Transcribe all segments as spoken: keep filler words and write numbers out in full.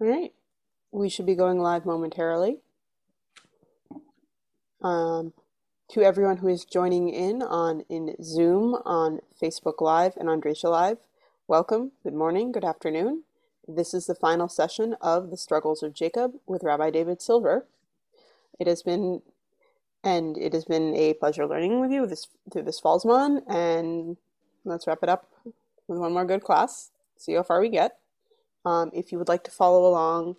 All right, we should be going live momentarily. Um, to everyone who is joining in on in Zoom, on Facebook Live, and on Rachel Live, welcome, good morning, good afternoon. This is the final session of The Struggles of Jacob with Rabbi David Silber. It has been, and it has been a pleasure learning with you this, through this fall's month, and let's wrap it up with one more good class, see how far we get. Um, if you would like to follow along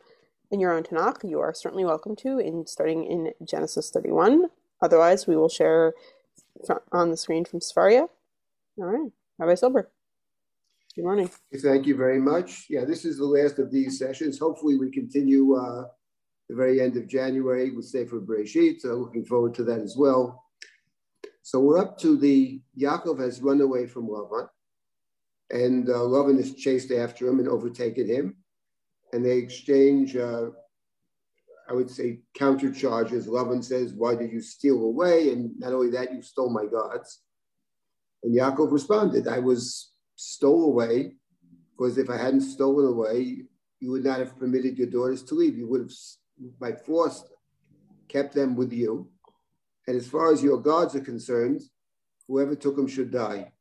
in your own Tanakh, you are certainly welcome to, in starting in Genesis thirty-one. Otherwise, we will share on the screen from Sfaria. All right, Rabbi Silber, good morning. Thank you very much. Yeah, this is the last of these sessions. Hopefully, we continue uh, the very end of January with Sefer Bereshit, so looking forward to that as well. So we're up to the, Yaakov has run away from Lavan. And uh, Lavan is chased after him and overtaken him. And they exchange, uh, I would say, counter charges. Lavan says, why did you steal away? And not only that, you stole my gods. And Yaakov responded, I was stole away because if I hadn't stolen away, you would not have permitted your daughters to leave. You would have, by force, kept them with you. And as far as your gods are concerned, whoever took them should die.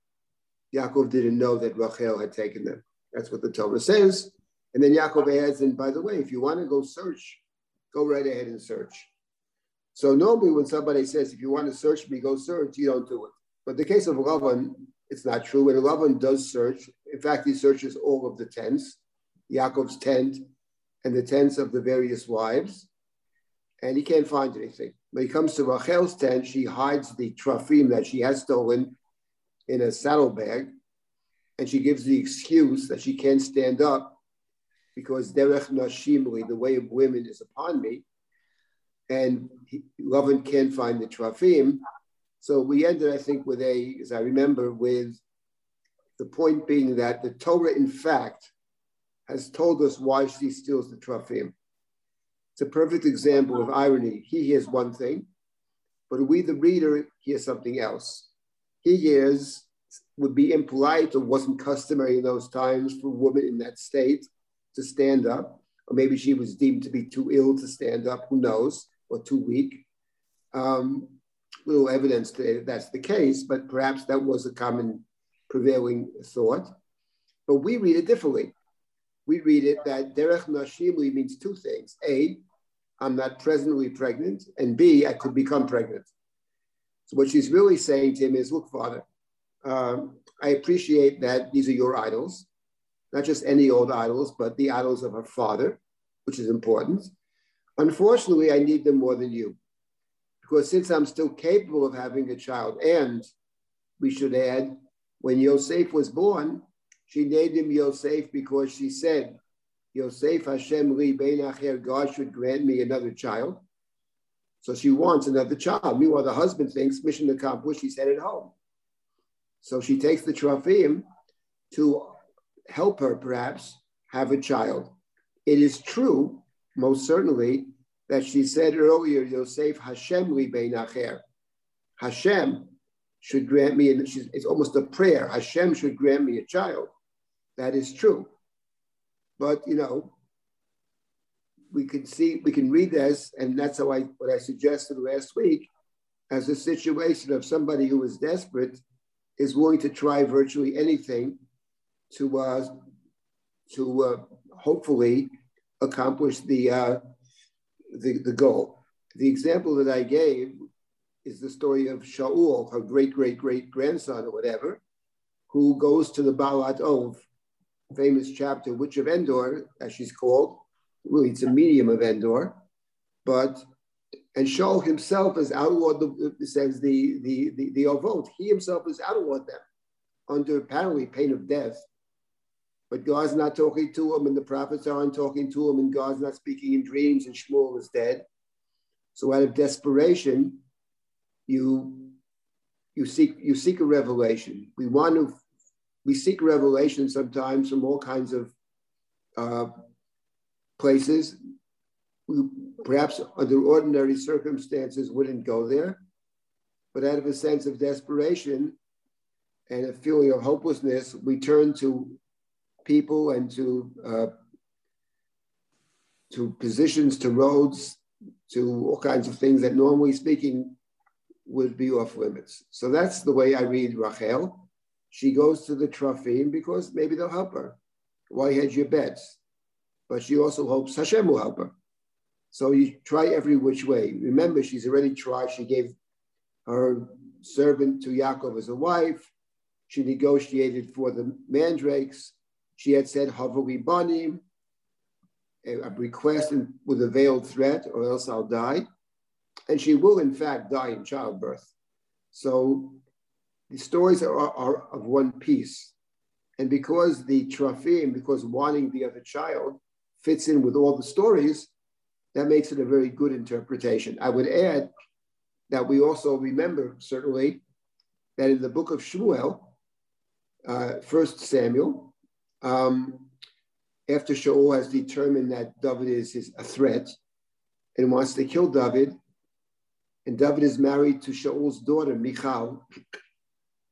Yaakov didn't know that Rachel had taken them. That's what the Torah says. And then Yaakov adds, and by the way, if you want to go search, go right ahead and search. So normally when somebody says, if you want to search me, go search, you don't do it. But the case of Lavan, it's not true. And Lavan does search. In fact, he searches all of the tents, Yaakov's tent and the tents of the various wives. And he can't find anything. When he comes to Rachel's tent, she hides the teraphim that she has stolen in a saddlebag, and she gives the excuse that she can't stand up because derech nashim, the way of women, is upon me, and he, Lavan can't find the teraphim. So we ended, I think, with a, as I remember, with the point being that the Torah, in fact, has told us why she steals the teraphim. It's a perfect example of irony. He hears one thing, but we, the reader, hear something else. He hears would be impolite or wasn't customary in those times for a woman in that state to stand up, or maybe she was deemed to be too ill to stand up, who knows, or too weak. Um, little evidence today that that's the case, but perhaps that was a common prevailing thought. But we read it differently. We read it that derech nashim means two things. A, I'm not presently pregnant, and B, I could become pregnant. So what she's really saying to him is, look, Father, um, I appreciate that these are your idols, not just any old idols, but the idols of her father, which is important. Unfortunately, I need them more than you, because since I'm still capable of having a child, and we should add, when Yosef was born, she named him Yosef because she said, Yosef Hashem li ben acher, God should grant me another child. So she wants another child. Meanwhile, the husband thinks, mission accomplished, he's headed home. So she takes the teraphim to help her, perhaps, have a child. It is true, most certainly, that she said earlier, Yosef Hashem li bein acher. Hashem should grant me, and it's almost a prayer, Hashem should grant me a child. That is true. But, you know, we can see, we can read this, and that's how I, what I suggested last week, as a situation of somebody who is desperate, is willing to try virtually anything to uh, to uh, hopefully accomplish the, uh, the the goal. The example that I gave is the story of Shaul, her great great great grandson or whatever, who goes to the Balat Ov, famous chapter, Witch of Endor, as she's called. Really, it's a medium of Endor, but, and Shaul himself has outlawed, the, says the, the, the, the Ovot, he himself has outlawed them under apparently pain of death. But God's not talking to him, and the prophets aren't talking to him, and God's not speaking in dreams, and Shmuel is dead. So out of desperation, you, you, seek, you seek a revelation. We want to, we seek revelation sometimes from all kinds of, uh, places we perhaps under ordinary circumstances wouldn't go there, but out of a sense of desperation and a feeling of hopelessness, we turn to people and to uh, to positions, to roads, to all kinds of things that normally speaking would be off limits. So that's the way I read Rachel. She goes to the teraphim because maybe they'll help her. Why hedge your bets? But she also hopes Hashem will help her. So you try every which way. Remember, she's already tried. She gave her servant to Yaakov as a wife. She negotiated for the mandrakes. She had said, Havavi Banim, a request with a veiled threat, or else I'll die. And she will, in fact, die in childbirth. So the stories are, are of one piece. And because the teraphim, because wanting the other child fits in with all the stories, that makes it a very good interpretation. I would add that we also remember, certainly, that in the book of Shmuel, uh, First Samuel, um, after Shaul has determined that David is his, a threat and wants to kill David, and David is married to Shaul's daughter, Michal,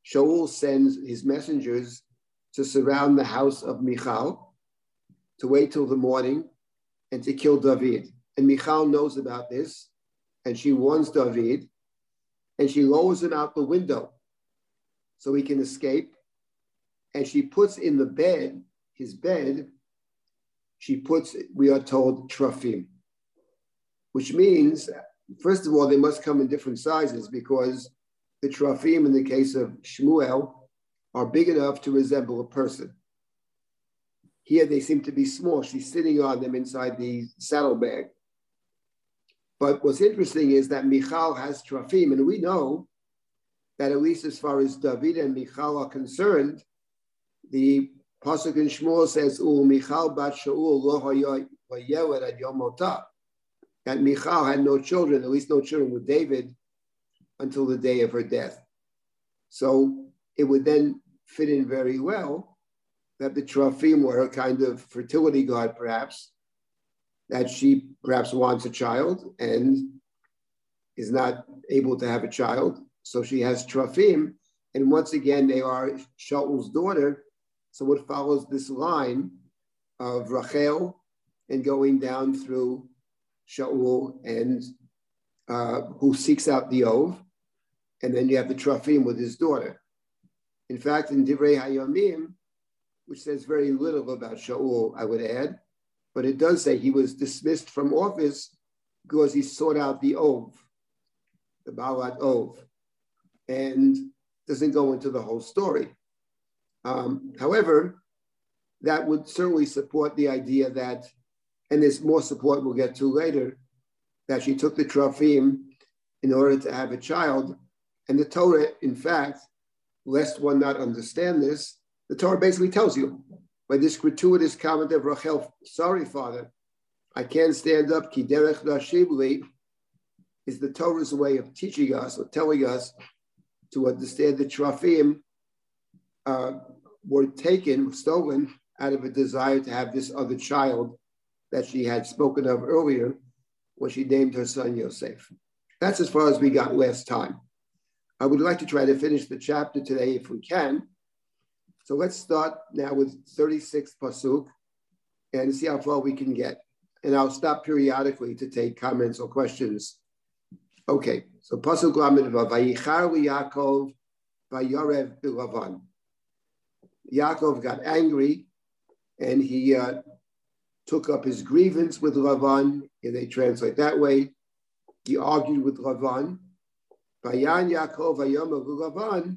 Shaul sends his messengers to surround the house of Michal, to wait till the morning, and to kill David. And Michal knows about this, and she warns David, and she lowers him out the window so he can escape. And she puts in the bed, his bed, she puts, we are told, teraphim, which means, first of all, they must come in different sizes, because the teraphim, in the case of Shmuel, are big enough to resemble a person. Here they seem to be small. She's sitting on them inside the saddlebag. But what's interesting is that Michal has teraphim, and we know that at least as far as David and Michal are concerned, the Pasuk in Shmuel says, U Michal bat Shaul lo haya vayeled ad yom mota, that Michal had no children, at least no children with David, until the day of her death. So it would then fit in very well that the teraphim were a kind of fertility god, perhaps, that she perhaps wants a child and is not able to have a child. So she has teraphim. And once again, they are Shaul's daughter. So what follows this line of Rachel and going down through Shaul, and uh, who seeks out the Ov. And then you have the teraphim with his daughter. In fact, in Divrei Hayomim, which says very little about Shaul, I would add, but it does say he was dismissed from office because he sought out the Ov, the Balat Ov, and doesn't go into the whole story. Um, however, that would certainly support the idea that, and there's more support we'll get to later, that she took the teraphim in order to have a child. And the Torah, in fact, lest one not understand this, the Torah basically tells you, by this gratuitous comment of Rachel, sorry, Father, I can't stand up, ki derech nashim, is the Torah's way of teaching us or telling us to understand the teraphim uh, were taken, stolen, out of a desire to have this other child that she had spoken of earlier when she named her son Yosef. That's as far as we got last time. I would like to try to finish the chapter today if we can. So let's start now with thirty-sixth Pasuk and see how far we can get. And I'll stop periodically to take comments or questions. Okay, so Pasuk Lamed Vav, Vayichar Yaakov Vayarev Lavan. Yaakov got angry and he uh, took up his grievance with Lavan, and they translate that way. He argued with Lavan. Vayan Yaakov Vayomer Lavan,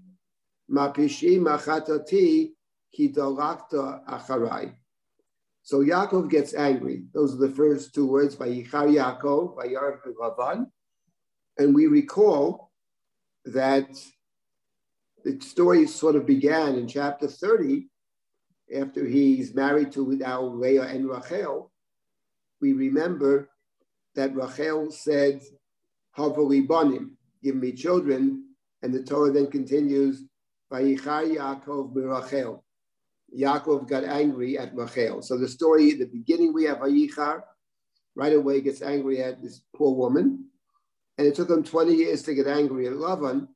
Mapishi machatati ki darakta acharai. So Yaakov gets angry. Those are the first two words, Vayichar Yaakov Vayarev Lavan. And we recall that the story sort of began in chapter thirty, after he's married to now Leah and Rachel. We remember that Rachel said, Havali banim, give me children. And the Torah then continues, Vayichar Yaakov b'Rachel. Yaakov got angry at Rachel. So the story, the beginning, we have Vayichar, right away gets angry at this poor woman. And it took him twenty years to get angry at Lavan,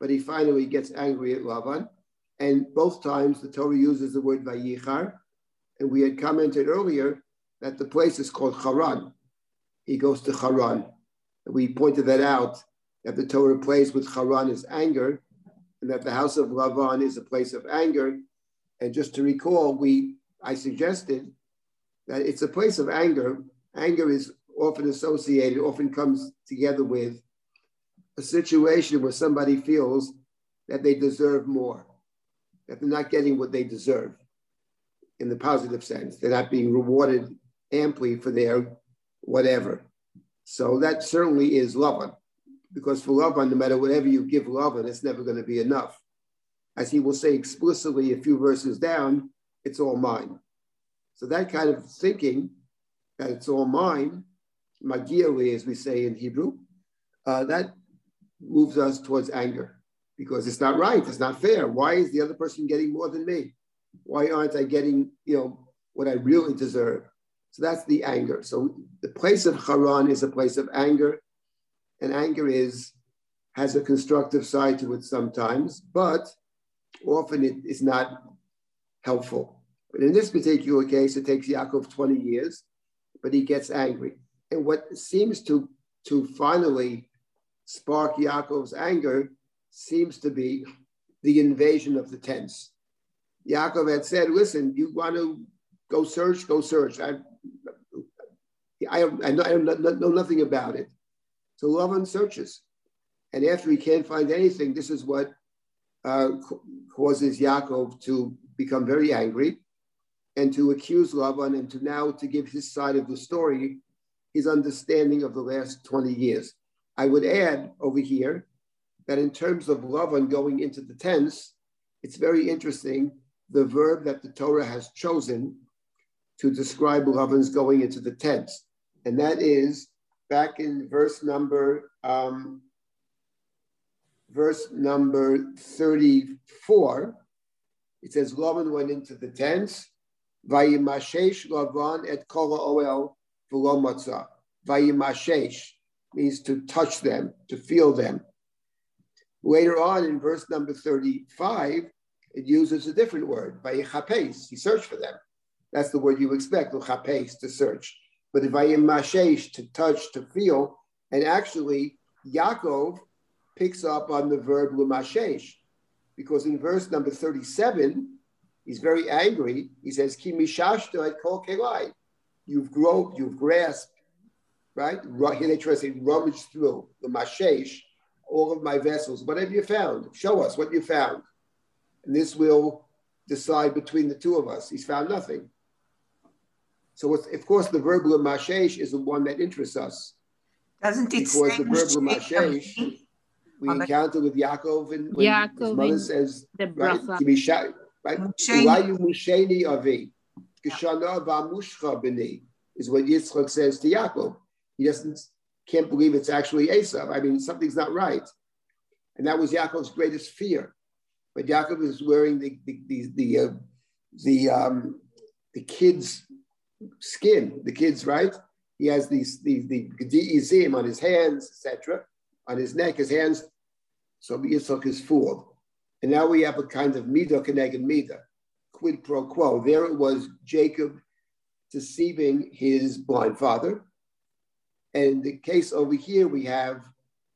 but he finally gets angry at Lavan. And both times the Torah uses the word Vayichar. And we had commented earlier that the place is called Haran. He goes to Haran. We pointed that out, that the Torah plays with Haran as anger, and that the house of Lavan is a place of anger. And just to recall, we I suggested that it's a place of anger. Anger is often associated, often comes together with a situation where somebody feels that they deserve more, that they're not getting what they deserve in the positive sense. They're not being rewarded amply for their whatever. So that certainly is Lavan, because for Lavan, no matter whatever you give Lavan, it's never going to be enough. As he will say explicitly a few verses down, it's all mine. So that kind of thinking that it's all mine, magiyali, as we say in Hebrew, uh, that moves us towards anger, because it's not right, it's not fair. Why is the other person getting more than me? Why aren't I getting, you know, what I really deserve? So that's the anger. So the place of Haran is a place of anger, and anger is has a constructive side to it sometimes, but often it is not helpful. But in this particular case, it takes Yaakov twenty years, but he gets angry. And what seems to, to finally spark Yaakov's anger seems to be the invasion of the tents. Yaakov had said, listen, you want to go search, go search. I, I, I, know, I know nothing about it. So Lavan searches. And after he can't find anything, this is what uh, causes Yaakov to become very angry and to accuse Lavan, and to now to give his side of the story, his understanding of the last twenty years. I would add over here that in terms of Lavan going into the tents, it's very interesting the verb that the Torah has chosen to describe Lavan's going into the tents. And that is back in verse number, um, verse number thirty-four. It says, Lavan went into the tents. Vayimashesh Lavan et kol ha'oel v'lo matzah. Vayimashesh means to touch them, to feel them. Later on in verse number thirty-five, it uses a different word, Vayichapes, he searched for them. That's the word you expect, L'chapes, to search. But Vayimashesh, to touch, to feel. And actually, Yaakov picks up on the verb L'mashesh, because in verse number thirty-seven, he's very angry. He says, Ki mishashto et kol kelai. You've groped, you've grasped, right? Here they try to say, rummage through, L'mashesh, all of my vessels. What have you found? Show us what you found. And this will decide between the two of us. He's found nothing. So, it's, of course, the verb l'mashesh is the one that interests us. Doesn't it because say the verb l'mashesh we encounter with Yaakov, and when Yaakov his mother says, the right, Misha, right? Avi, is what Yitzhak says to Yaakov. He doesn't can't believe it's actually Esau. I mean, something's not right. And that was Yaakov's greatest fear. But Yaakov is wearing the the the the, uh, the, um, the kid's skin, the kid's, right? He has these the the gedizim on his hands, et cetera, on his neck, his hands. So Yitzchak is fooled, and now we have a kind of midah keneged midah, quid pro quo. There it was, Jacob deceiving his blind father, and in the case over here we have.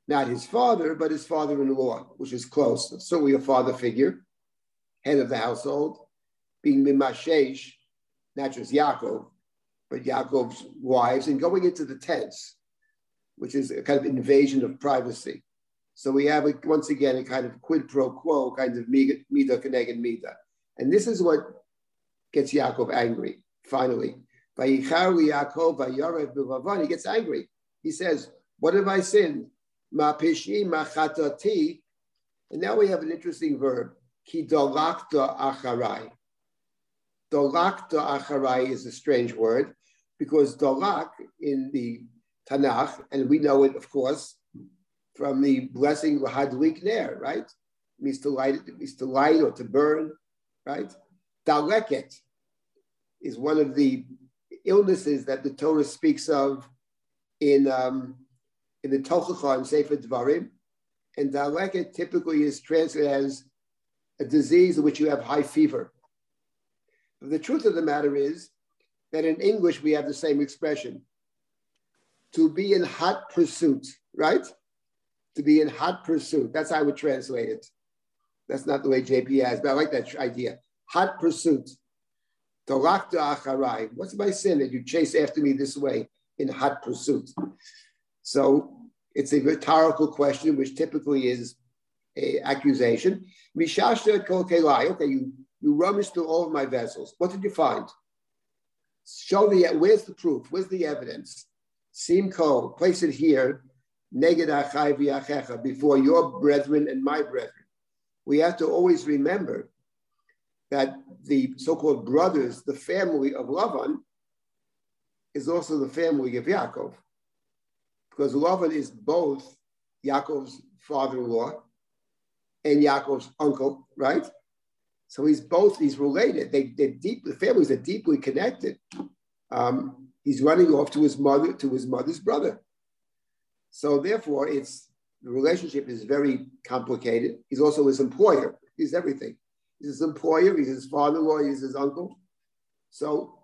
Not his father, but his father-in-law, which is close. Certainly a father figure, head of the household, being mimashesh, not just Yaakov, but Yaakov's wives, and going into the tents, which is a kind of invasion of privacy. So we have, a, once again, a kind of quid pro quo, kind of midah keneged midah. And this is what gets Yaakov angry, finally. Vayichar Yaakov vayarev b'Lavan. He gets angry. He says, what have I sinned? Ma pishi ma chatati, and now we have an interesting verb. Ki dolakta acharai. Dolakta acharai is a strange word, because dolak in the Tanakh, and we know it, of course, from the blessing lahadlik ner, right? It means to light. It means to light or to burn, right? Daleket is one of the illnesses that the Torah speaks of in. Um, in the L'hochiach and Sefer Dvarim, and daleket typically is translated as a disease in which you have high fever. But the truth of the matter is that in English we have the same expression. To be in hot pursuit, right? To be in hot pursuit. That's how I would translate it. That's not the way J P has, but I like that idea. Hot pursuit. What's my sin that you chase after me this way in hot pursuit? So it's a rhetorical question, which typically is an accusation. Okay, you, you rummaged through all of my vessels. What did you find? Show me, where's the proof? Where's the evidence? Simko, place it here, before your brethren and my brethren. We have to always remember that the so-called brothers, the family of Lavan, is also the family of Yaakov, because Lavan is both Yaakov's father-in-law and Yaakov's uncle, right? So he's both, he's related. They, they're deep, the families are deeply connected. Um, he's running off to his mother, to his mother's brother. So therefore, it's, the relationship is very complicated. He's also his employer. He's everything. He's his employer, he's his father-in-law, he's his uncle. So,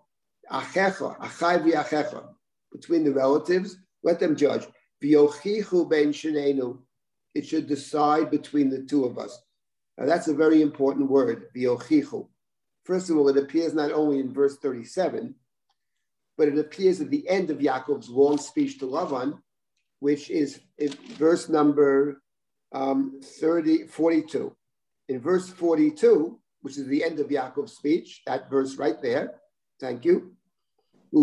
achecha, achai v'achecha, between the relatives, let them judge. V'yochichu ben shenenu, it should decide between the two of us. Now, that's a very important word, v'yochichu. First of all, it appears not only in verse thirty-seven, but it appears at the end of Yaakov's long speech to Lavan, which is in verse number um, thirty, forty-two. In verse forty-two, which is the end of Yaakov's speech, that verse right there, thank you. You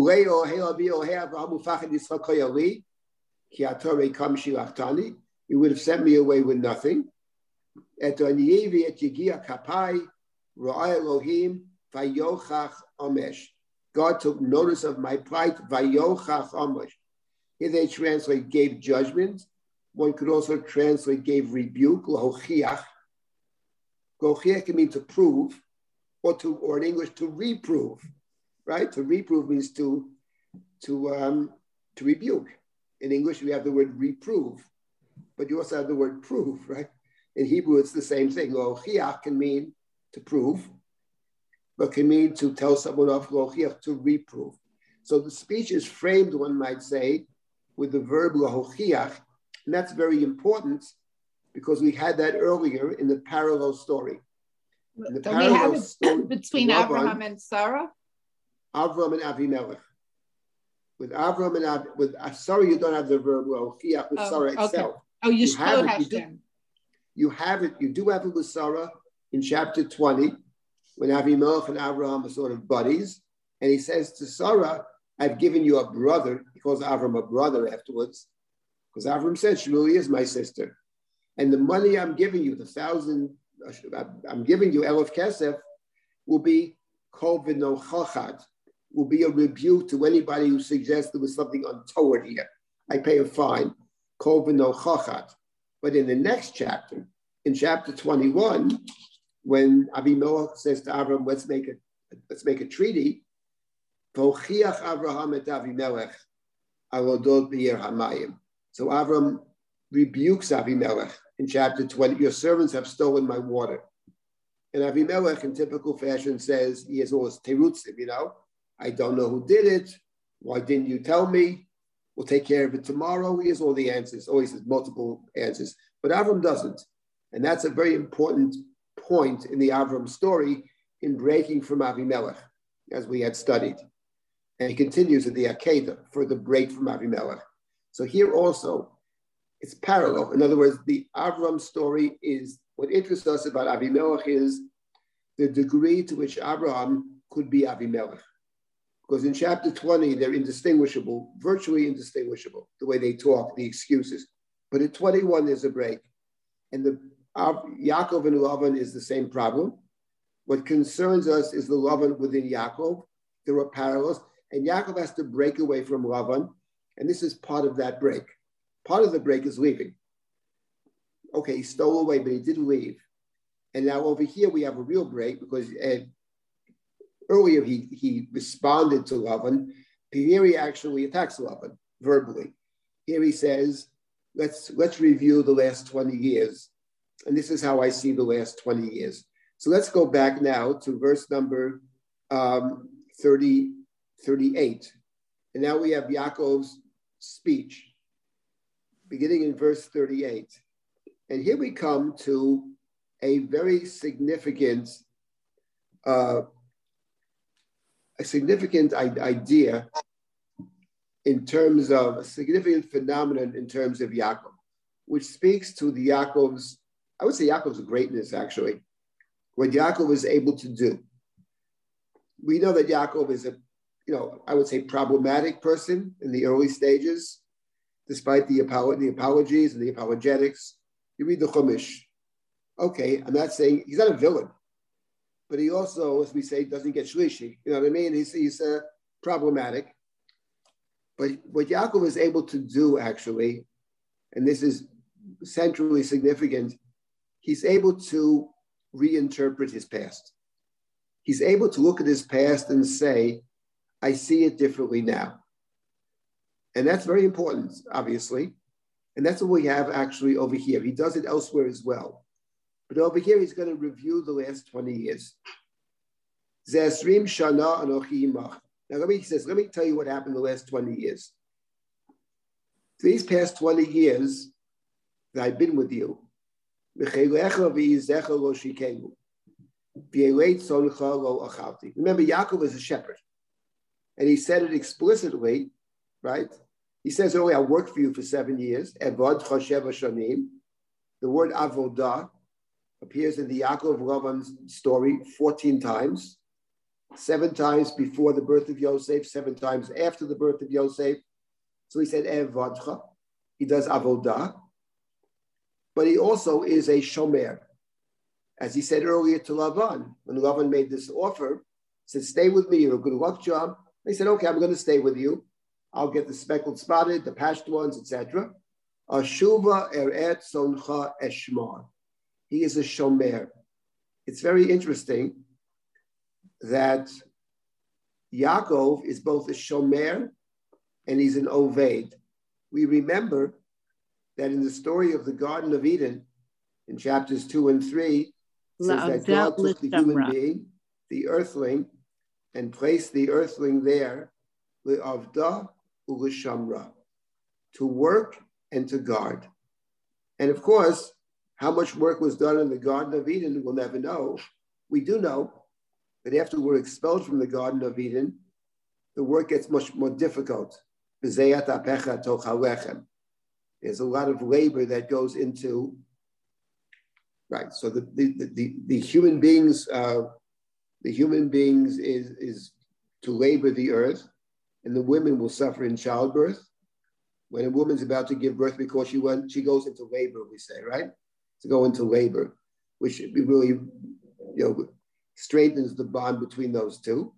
would have sent me away with nothing. God took notice of my plight. Here they translate gave judgment. One could also translate gave rebuke, l'hochiach. L'hochiach can mean to prove, or to, or in English, to reprove, right? To reprove means to, to, um, to rebuke. In English, we have the word reprove, but you also have the word prove, right? In Hebrew, it's the same thing. L'hochiach can mean to prove, but can mean to tell someone off, l'hochiach, to reprove. So the speech is framed, one might say, with the verb l'hochiach, and that's very important, because we had that earlier in the parallel story. In the Don't parallel we have it story between Lavan, Avraham and Sarah? Avraham and Avimelech. With Avraham and Av, with uh, sorry, you don't have the verb l'hochiach with oh, Sarah okay. itself. Oh, you, you should have, have it. You, do, you have it. You do have it with Sarah in chapter twenty, when Avimelech and Avraham are sort of buddies, and he says to Sarah, "I've given you a brother." He calls Avraham a brother afterwards, because Avraham said, "Shmuel is my sister." And the money I'm giving you, the thousand, I'm giving you, Elef Kesef, will be kol v'nochachad, will be a rebuke to anybody who suggests there was something untoward here. I pay a fine, kol v'nochachad. But in the next chapter, in chapter twenty-one, when Abimelech says to Avraham, let's make a, let's make a treaty, v'ochiach Avraham et Avimelech al odot b'yer hamayim. So Avraham rebukes Avimelech. In chapter twenty, your servants have stolen my water. And Avimelech, in typical fashion, says, he has all his terutzim, you know, I don't know who did it. Why didn't you tell me? We'll take care of it tomorrow. He has all the answers, always has multiple answers. But Avram doesn't. And that's a very important point in the Avram story, in breaking from Avimelech, as we had studied. And he continues in the Akedah for the break from Avimelech. So here also, it's parallel. In other words, the Avram story is, what interests us about Avimelech is the degree to which Abraham could be Avimelech. Because in chapter twenty, they're indistinguishable, virtually indistinguishable, the way they talk, the excuses. But at twenty-one, there's a break. And the uh, Yaakov and Lavan is the same problem. What concerns us is the Lavan within Yaakov. There are parallels. And Yaakov has to break away from Lavan. And this is part of that break. Part of the break is leaving. Okay, he stole away, but he did leave. And now over here, we have a real break, because Ed, earlier he, he responded to Lavan. Here he actually attacks Lavan verbally. Here he says, let's, let's review the last twenty years. And this is how I see the last twenty years. So let's go back now to verse number um, thirty, thirty-eight. And now we have Yaakov's speech, beginning in verse thirty-eight. And here we come to a very significant, uh, a significant idea in terms of a significant phenomenon in terms of Yaakov, which speaks to the Yaakov's, I would say Yaakov's greatness, actually, what Yaakov is able to do. We know that Yaakov is a, you know, I would say problematic person in the early stages, despite the, apolo- the apologies and the apologetics. You read the Chumash. Okay, I'm not saying, he's not a villain, but he also, as we say, doesn't get shlishi. You know what I mean? He's, he's uh, problematic. But what Yaakov is able to do, actually, and this is centrally significant, he's able to reinterpret his past. He's able to look at his past and say, I see it differently now. And that's very important, obviously. And that's what we have actually over here. He does it elsewhere as well. But over here, he's going to review the last twenty years. Now, let me, he says, let me tell you what happened the last twenty years. These past twenty years that I've been with you, remember, Yaakov is a shepherd. And he said it explicitly, right? He says, earlier, I worked for you for seven years. The word avodah appears in the Yaakov Lavan story fourteen times, seven times before the birth of Yosef, seven times after the birth of Yosef. So he said, evodcha. He does avodah. But he also is a shomer. As he said earlier to Lavan, when Lavan made this offer, he said, stay with me, you're a good luck job. He said, okay, I'm going to stay with you. I'll get the speckled spotted, the patched ones, et cetera. Ashuva eret soncha eshmar. He is a shomer. It's very interesting that Yaakov is both a shomer and he's an oved. We remember that in the story of the Garden of Eden, in chapters two and three, it says that God took the human being, the earthling, and placed the earthling there le'avda u'l'shamra, to work and to guard. And of course, how much work was done in the Garden of Eden, we'll never know. We do know that after we're expelled from the Garden of Eden, the work gets much more difficult. There's a lot of labor that goes into, right? So the the the, the human beings, uh, the human beings is is to labor the earth, and the women will suffer in childbirth. When a woman's about to give birth because she went, she goes into labor, we say, right? To go into labor, which really, you know, strengthens the bond between those two.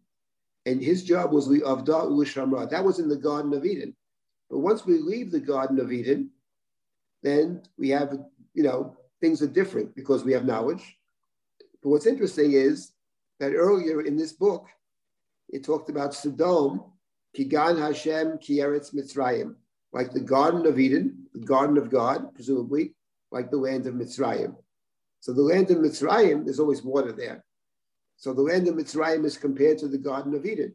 And his job was the Avda U'Shamra. That was in the Garden of Eden. But once we leave the Garden of Eden, then we have, you know, things are different because we have knowledge. But what's interesting is that earlier in this book, it talked about Sodom, Kigan Hashem, Ki Eretz Mitzrayim, like the Garden of Eden, the Garden of God, presumably, like the land of Mitzrayim. So the land of Mitzrayim, there's always water there. So the land of Mitzrayim is compared to the Garden of Eden.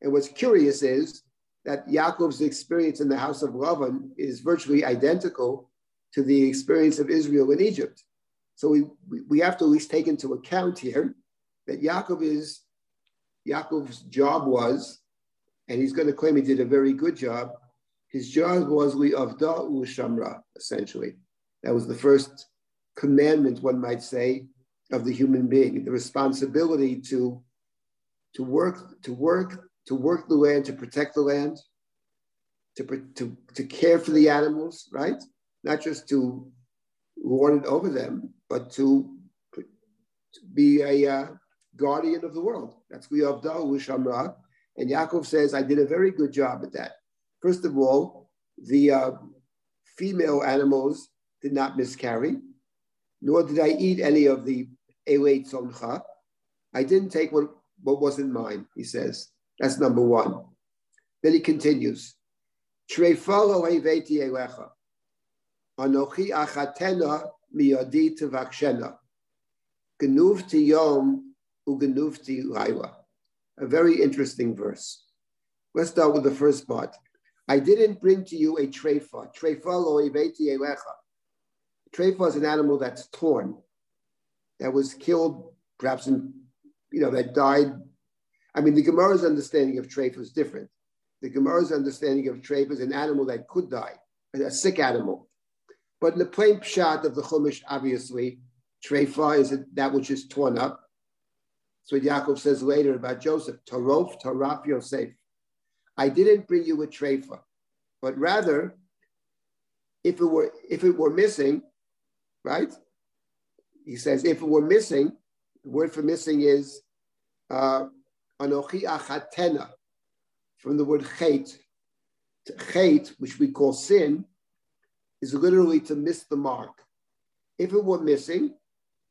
And what's curious is that Yaakov's experience in the house of Lavan is virtually identical to the experience of Israel in Egypt. So we, we have to at least take into account here that Yaakov is, Yaakov's job was, and he's going to claim he did a very good job, his job was li'avda u'shamra, essentially. That was the first commandment, one might say, of the human being, the responsibility to, to work, to work, to work the land, to protect the land, to, to, to care for the animals, right? Not just to lord it over them, but to, to be a uh, guardian of the world. That's Li'avda U'Shamra. And Yaakov says, I did a very good job at that. First of all, the uh, female animals did not miscarry, nor did I eat any of the Elei Tzoncha. I didn't take what, what wasn't mine, he says. That's number one. Then he continues. Trefa lo heveti elecha. Anochi achatena miyadi tevakshena. Genuvti yom ugenuvti laila. A very interesting verse. Let's start with the first part. I didn't bring to you a trefa. Trefa lo iveti elecha. Trefa is an animal that's torn, that was killed, perhaps in, you know, that died. I mean, the Gemara's understanding of trefa is different. The Gemara's understanding of trefa is an animal that could die, a sick animal. But in the plain pshat of the Chumash, obviously, trefa is that which is torn up. So Yaakov says later about Joseph, tarof, taraf Yosef. I didn't bring you a trefa, but rather, if it were if it were missing, right? He says, if it were missing, the word for missing is an l'hochiach hatena, from the word chait. Chait, which we call sin, is literally to miss the mark. If it were missing,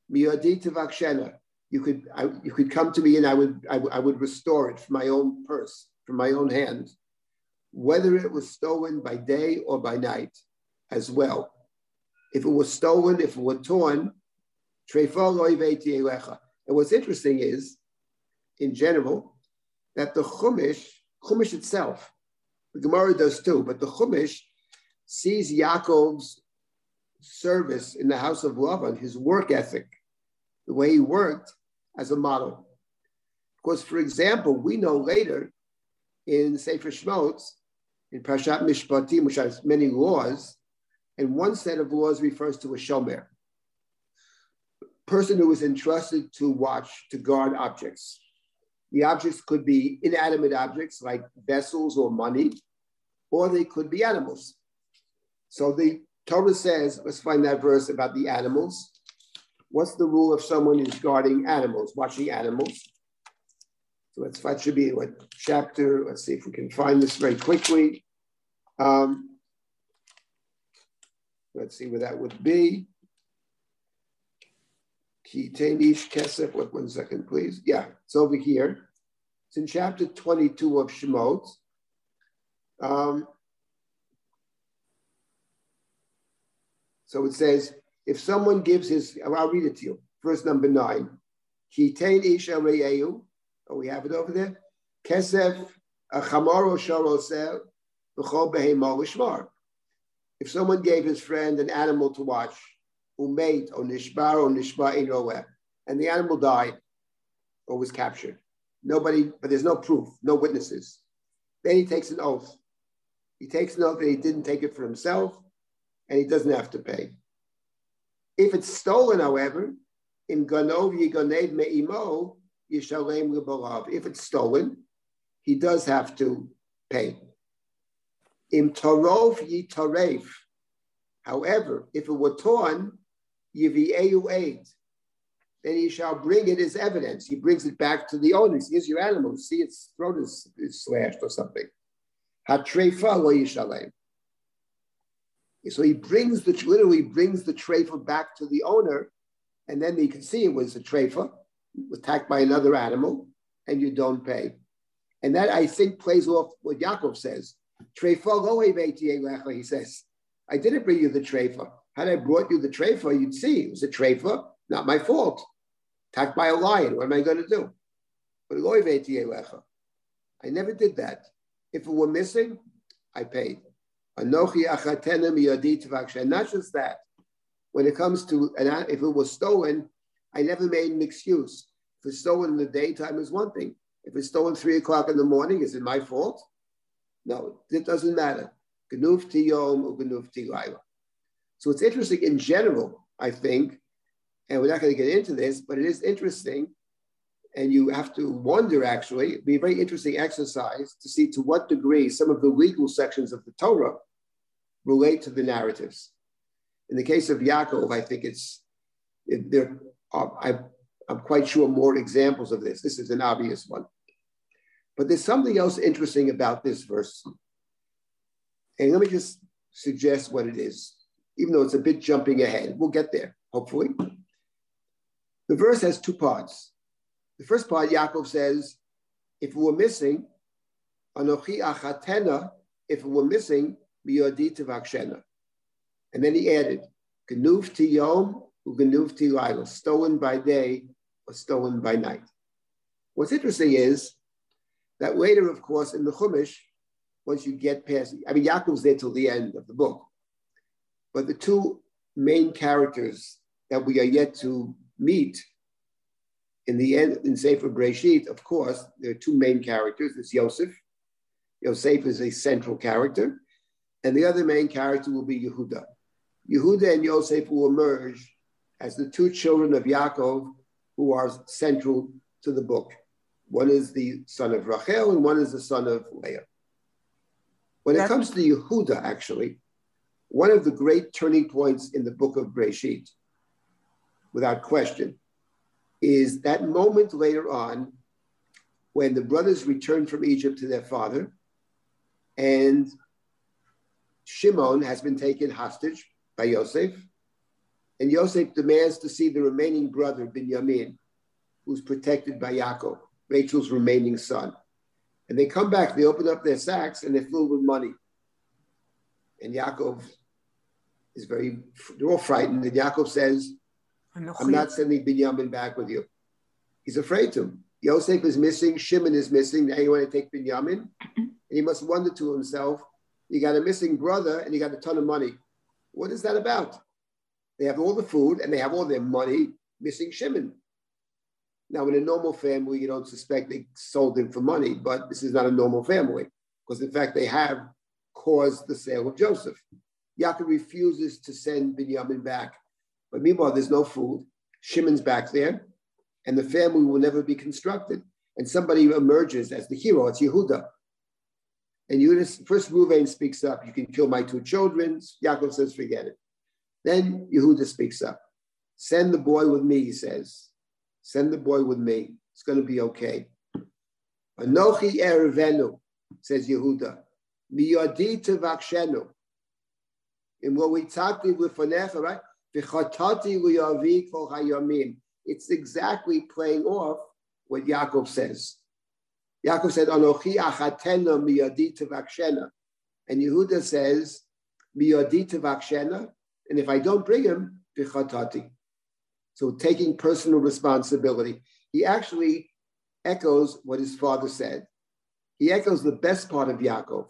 miyadi tivakshena, you could I, you could come to me and I would I, I would restore it from my own purse, from my own hand, whether it was stolen by day or by night as well. If it was stolen, if it were torn, trefa lo iveti elecha. And what's interesting is, in general, that the Chumash, Chumash itself, the Gemara does too, but the Chumash sees Yaakov's service in the house of Lavan, his work ethic, the way he worked, as a model. Because, for example, we know later in Sefer Shemot, in Parashat Mishpatim, which has many laws, and one set of laws refers to a shomer, person who is entrusted to watch, to guard objects. The objects could be inanimate objects like vessels or money, or they could be animals. So the Torah says, let's find that verse about the animals. What's the rule of someone who's guarding animals, watching animals? So that's that should be what chapter. Let's see if we can find this very quickly. Um, let's see where that would be. Kitenish Kesef. What one second, please? Yeah, it's over here. It's in chapter twenty-two of Shemot. Um, so it says, if someone gives his, I'll read it to you. Verse number nine. Kitenish Areyu. Oh, we have it over there. Kesef achamaro sharosel v'chol behemah l'shmar. If someone gave his friend an animal to watch, umeit or nishbar or nishbar inroeh, and the animal died or was captured, nobody, but there's no proof, no witnesses. Then he takes an oath. He takes an oath that he didn't take it for himself, and he doesn't have to pay. If it's stolen, however, in ganov yiganev me'imo. If it's stolen, he does have to pay. Im tarof yitaref. However, if it were torn, yivi'eu aid, then he shall bring it as evidence. He brings it back to the owner. Here's your animal. See, its throat is, is slashed or something. Hatrefa lo yishalem. So he brings the literally brings the trefa back to the owner, and then he can see it was a trefa, attacked by another animal, and you don't pay. And that, I think, plays off what Yaakov says. Trefa lo iveti elecha, he says. I didn't bring you the trefa. Had I brought you the trefa, you'd see it was a trefa, not my fault. Attacked by a lion, what am I going to do? But lo iveti elecha. I never did that. If it were missing, I paid. Anochi achatena miyadi tivakshena. Not just that. When it comes to, an, if it was stolen, I never made an excuse. If it's stolen in the daytime is one thing. If it's stolen three o'clock in the morning, is it my fault? No, it doesn't matter. Gnufti yom or gnufti laila. So it's interesting in general, I think, and we're not going to get into this, but it is interesting, and you have to wonder, actually, it'd be a very interesting exercise to see to what degree some of the legal sections of the Torah relate to the narratives. In the case of Yaakov, I think it's, it, there. Uh, I, I'm quite sure more examples of this. This is an obvious one. But there's something else interesting about this verse. And let me just suggest what it is, even though it's a bit jumping ahead. We'll get there, hopefully. The verse has two parts. The first part, Yaakov says, if we were missing, Anochi achatena, if we were missing, miyodi tivakshena. And then he added, Gnuv ti yom, stolen by day or stolen by night. What's interesting is That later, of course, in the Chumash, once you get past, I mean, Yaakov's there till the end of the book, but the two main characters that we are yet to meet in the end, in Sefer Breshit, of course, there are two main characters. It's Yosef. Yosef is a central character. And the other main character will be Yehuda. Yehuda and Yosef will emerge as the two children of Yaakov who are central to the book. One is the son of Rachel and one is the son of Leah. When it comes to Yehuda, actually, one of the great turning points in the book of Breshit, without question, is that moment later on when the brothers return from Egypt to their father and Shimon has been taken hostage by Yosef, and Yosef demands to see the remaining brother, Binyamin, who's protected by Yaakov, Rachel's remaining son. And they come back, they open up their sacks and they're filled with money. And Yaakov is very, they're all frightened. And Yaakov says, I'm not sending Binyamin back with you. He's afraid to him. Yosef is missing, Shimon is missing. Now you want to take Binyamin? And he must wonder to himself, you got a missing brother and you got a ton of money. What is that about? They have all the food and they have all their money, missing Shimon. Now, in a normal family, you don't suspect they sold him for money, but this is not a normal family because, in fact, they have caused the sale of Joseph. Yaakov refuses to send Binyamin back. But meanwhile, there's no food. Shimon's back there, and the family will never be constructed. And somebody emerges as the hero. It's Yehuda. And Yehuda, first Reuven speaks up. You can kill my two children. Yaakov says, forget it. Then Yehuda speaks up. Send the boy with me, he says. Send the boy with me. It's going to be okay. Anochi erevenu, says Yehuda. Miyadi tevakshenu. In what we talked with Fanecha, right? It's exactly playing off what Yaakov says. Yaakov said, Anochi achatena miyadi tevakshena. And Yehuda says, miyadi tevakshena. And if I don't bring him, vichatati. So taking personal responsibility. He actually echoes what his father said. He echoes the best part of Yaakov,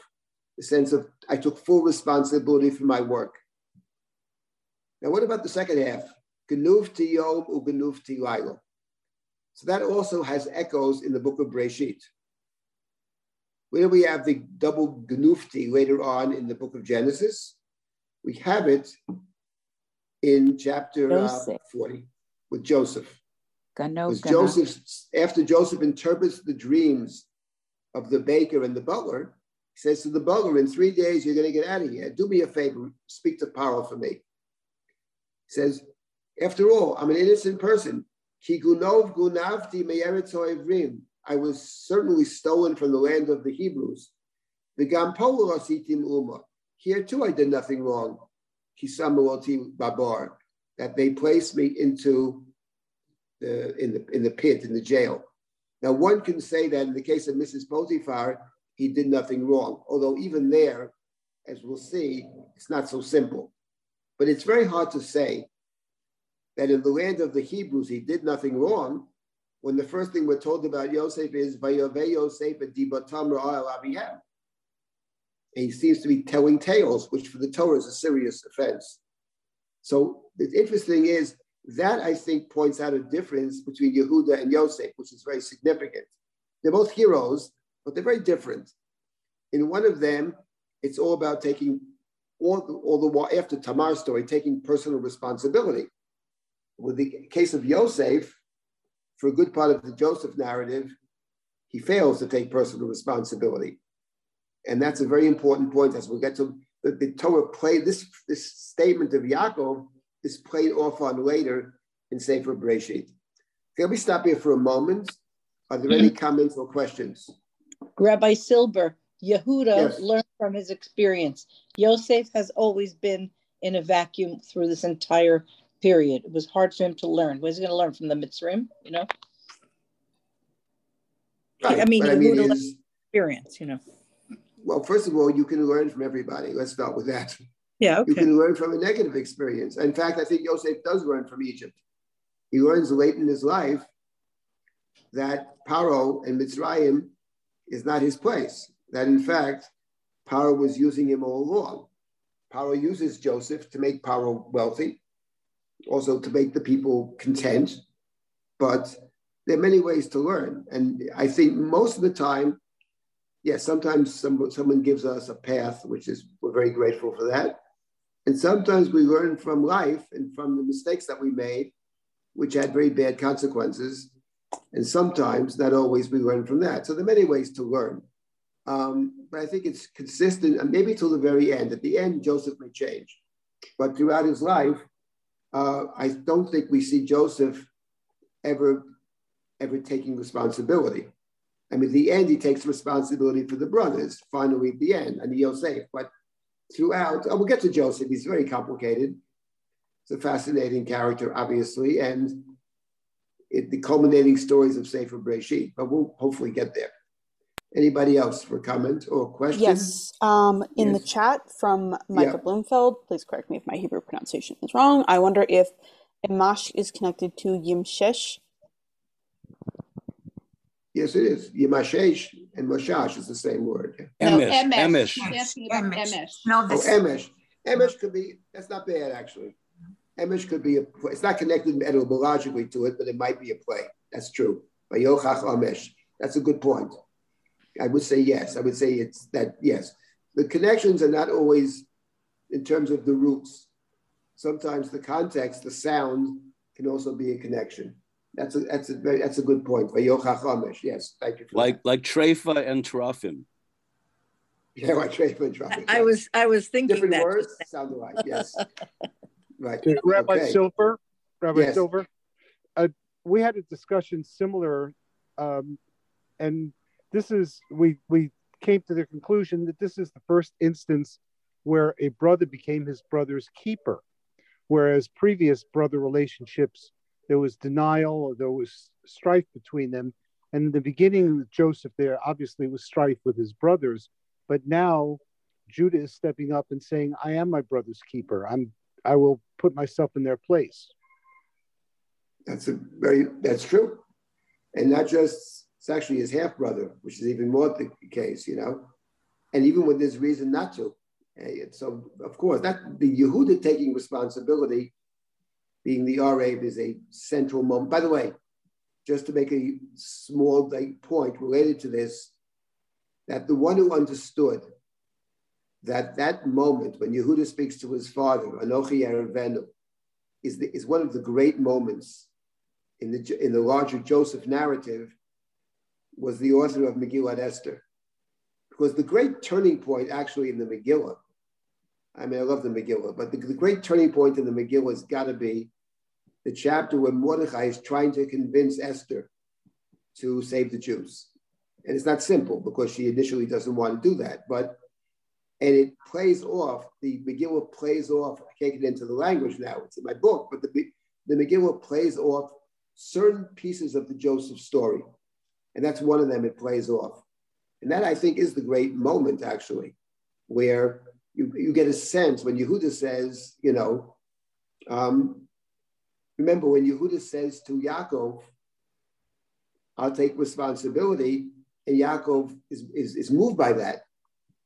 the sense of, I took full responsibility for my work. Now, what about the second half? Genuvti yom ugenuvti laila. So that also has echoes in the book of Breshit. Where we have the double genufti later on in the book of Genesis, we have it in chapter uh, forty with Joseph. Gano, gano. Joseph. After Joseph interprets the dreams of the baker and the butler, he says to the butler, in three days, you're going to get out of here. Do me a favor. Speak to Paro for me. He says, after all, I'm an innocent person. I was certainly stolen from the land of the Hebrews. Here too, I did nothing wrong. Babar, that they placed me into the in the in the pit in the jail. Now, one can say that in the case of Missus Potiphar, he did nothing wrong. Although even there, as we'll see, it's not so simple. But it's very hard to say that in the land of the Hebrews, he did nothing wrong, when the first thing we're told about Yosef is, Vayove Yosef at Dibatam Ra'al Avihem. And he seems to be telling tales, which for the Torah is a serious offense. So the interesting is that, I think, points out a difference between Yehuda and Yosef, which is very significant. They're both heroes, but they're very different. In one of them, it's all about taking All the, all the while after Tamar's story, taking personal responsibility. With the case of Yosef, for a good part of the Joseph narrative, he fails to take personal responsibility. And that's a very important point as we'll get to. The, the Torah play, this, this statement of Yaakov is played off on later in Sefer Breshit. Can we stop here for a moment? Are there any comments or questions? Rabbi Silber, Yehuda yes. learned from his experience. Yosef has always been in a vacuum through this entire period. It was hard for him to learn. Was he going to learn from the Mitzrim, you know? Right. I mean, Yehuda I mean is, experience, you know. Well, first of all, you can learn from everybody. Let's start with that. Yeah, okay. You can learn from a negative experience. In fact, I think Yosef does learn from Egypt. He learns late in his life that Paro and Mitzrayim is not his place. That in fact, Paro was using him all along. Paro uses Joseph to make Paro wealthy, also to make the people content. But there are many ways to learn. And I think most of the time, yes, sometimes some, someone gives us a path, which is, we're very grateful for that. And sometimes we learn from life and from the mistakes that we made, which had very bad consequences. And sometimes, not always, we learn from that. So there are many ways to learn. Um, but I think it's consistent, and maybe till the very end. At the end, Joseph may change. But throughout his life, uh, I don't think we see Joseph ever, ever taking responsibility. I mean, at the end, he takes responsibility for the brothers, finally at the end, and Yosef. But throughout, oh, we'll get to Joseph. He's very complicated. It's a fascinating character, obviously, and it, the culminating stories of Sefer Bereshit, but we'll hopefully get there. Anybody else for comment or questions? Yes, um, in yes. the chat from Michael yeah. Bloomfeld, please correct me if my Hebrew pronunciation is wrong. I wonder if Emash is connected to Yimshesh. Yes, it is. Yimashesh and Mashash is the same word. Emish. Emish. Emish. No, this Emish. Emish could be, that's not bad, actually. Emish could be a, it's not connected etymologically to it, but it might be a play. That's true. Vayochach Amish. That's a good point. I would say yes. I would say it's that, yes. The connections are not always in terms of the roots. Sometimes the context, the sound, can also be a connection. That's a that's a very, that's a good point. Vayochach Amish, yes, thank you. For like that. Like Trefa and teraphim. Yeah, right, Trefa and teraphim. I, yes. I was I was thinking different that words sound alike. Yes, right. Okay, Rabbi okay. Silber, Rabbi yes. Silber, uh, we had a discussion similar, um, and this is we we came to the conclusion that this is the first instance where a brother became his brother's keeper, whereas previous brother relationships, there was denial, there was strife between them. And in the beginning, Joseph there obviously was strife with his brothers. But now Judah is stepping up and saying, I am my brother's keeper. I'm, I will put myself in their place. That's a very, that's true. And not just, it's actually his half-brother, which is even more the case, you know. And even when there's reason not to. So, of course, that the Yehuda taking responsibility being the Arab is a central moment. By the way, just to make a small point related to this, that the one who understood that that moment when Yehuda speaks to his father, Anochi Erevenu, is, the, is one of the great moments in the, in the larger Joseph narrative, was the author of Megillah and Esther. Because the great turning point actually in the Megillah, I mean, I love the Megillah, but the, the great turning point in the Megillah has got to be the chapter where Mordechai is trying to convince Esther to save the Jews. And it's not simple because she initially doesn't want to do that, but, and it plays off, the Megillah plays off, I can't get into the language now, it's in my book, but the, the Megillah plays off certain pieces of the Joseph story. And that's one of them it plays off. And that I think is the great moment actually, where You, you get a sense when Yehuda says, you know, um, remember when Yehuda says to Yaakov, I'll take responsibility, and Yaakov is, is, is moved by that.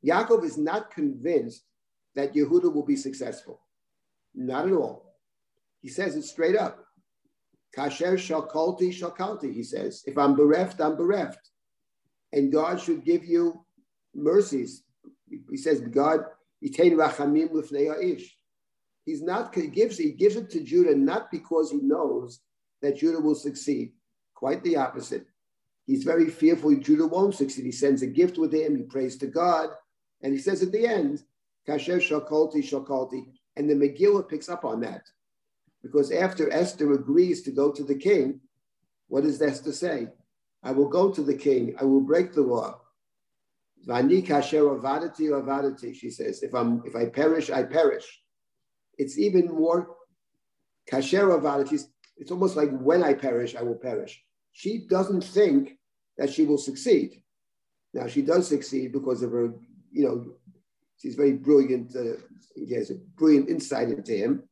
Yaakov is not convinced that Yehuda will be successful. Not at all. He says it straight up. Kasher shakalti shakalti, he says. If I'm bereft, I'm bereft. And God should give you mercies. He says, God... He's not, he gives, he gives it to Judah not because he knows that Judah will succeed. Quite the opposite. He's very fearful Judah won't succeed. He sends a gift with him. He prays to God. And he says at the end, Kasher Shakolti Shakolti. And the Megillah picks up on that. Because after Esther agrees to go to the king, what does Esther say? I will go to the king. I will break the law. Vani kasher avadati avadati, she says, if I'm if I perish, I perish. It's even more kasher avadati. It's almost like when I perish, I will perish. She doesn't think that she will succeed. Now she does succeed because of her, you know, she's very brilliant. Uh, she has a brilliant insight into him.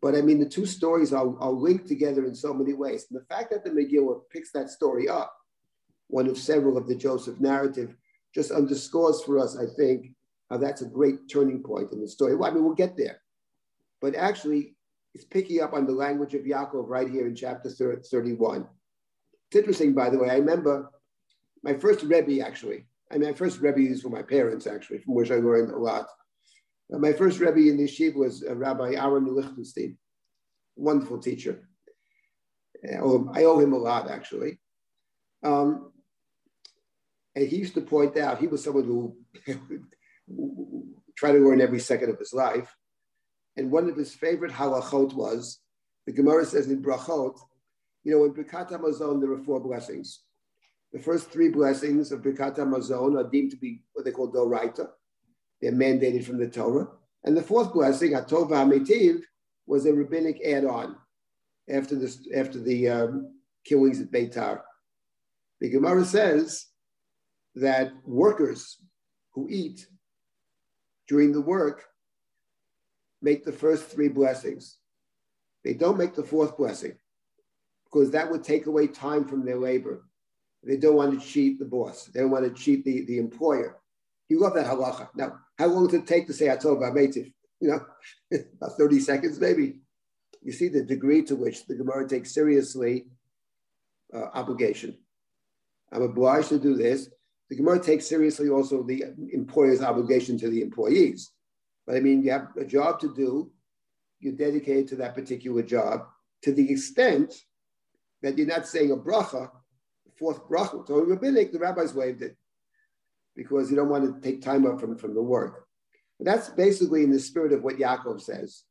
But I mean, the two stories are, are linked together in so many ways. And the fact that the Megillah picks that story up, one of several of the Joseph narrative, just underscores for us, I think, how that's a great turning point in the story. Well, I mean, we'll get there. But actually, it's picking up on the language of Yaakov right here in chapter thirty-one. It's interesting, by the way, I remember my first Rebbe, actually. I mean, my first Rebbe is from my parents, actually, from which I learned a lot. My first Rebbe in the yeshiva was Rabbi Aaron Lichtenstein, wonderful teacher. I owe him a lot, actually. Um, and he used to point out, he was someone who tried to learn every second of his life. And one of his favorite halachot was, the Gemara says in Brachot, you know, in Birkat HaMazon, there are four blessings. The first three blessings of Birkat HaMazon are deemed to be what they call Doraita. They're mandated from the Torah. And the fourth blessing, Hatov HaMeitiv, was a rabbinic add-on after the, after the um, killings at Beitar. The Gemara says that workers who eat during the work make the first three blessings. They don't make the fourth blessing because that would take away time from their labor. They don't want to cheat the boss. They don't want to cheat the, the employer. You love that halacha. Now, how long does it take to say Atov HaMeitiv? You know, about thirty seconds maybe. You see the degree to which the Gemara takes seriously uh, obligation. I'm obliged to do this. The Gemara takes seriously also the employer's obligation to the employees. But I mean, you have a job to do, you're dedicated to that particular job, to the extent that you're not saying a bracha, the fourth bracha. So in rabbinic, the rabbis waived it because you don't want to take time up from, from the work. But that's basically in the spirit of what Yaakov says.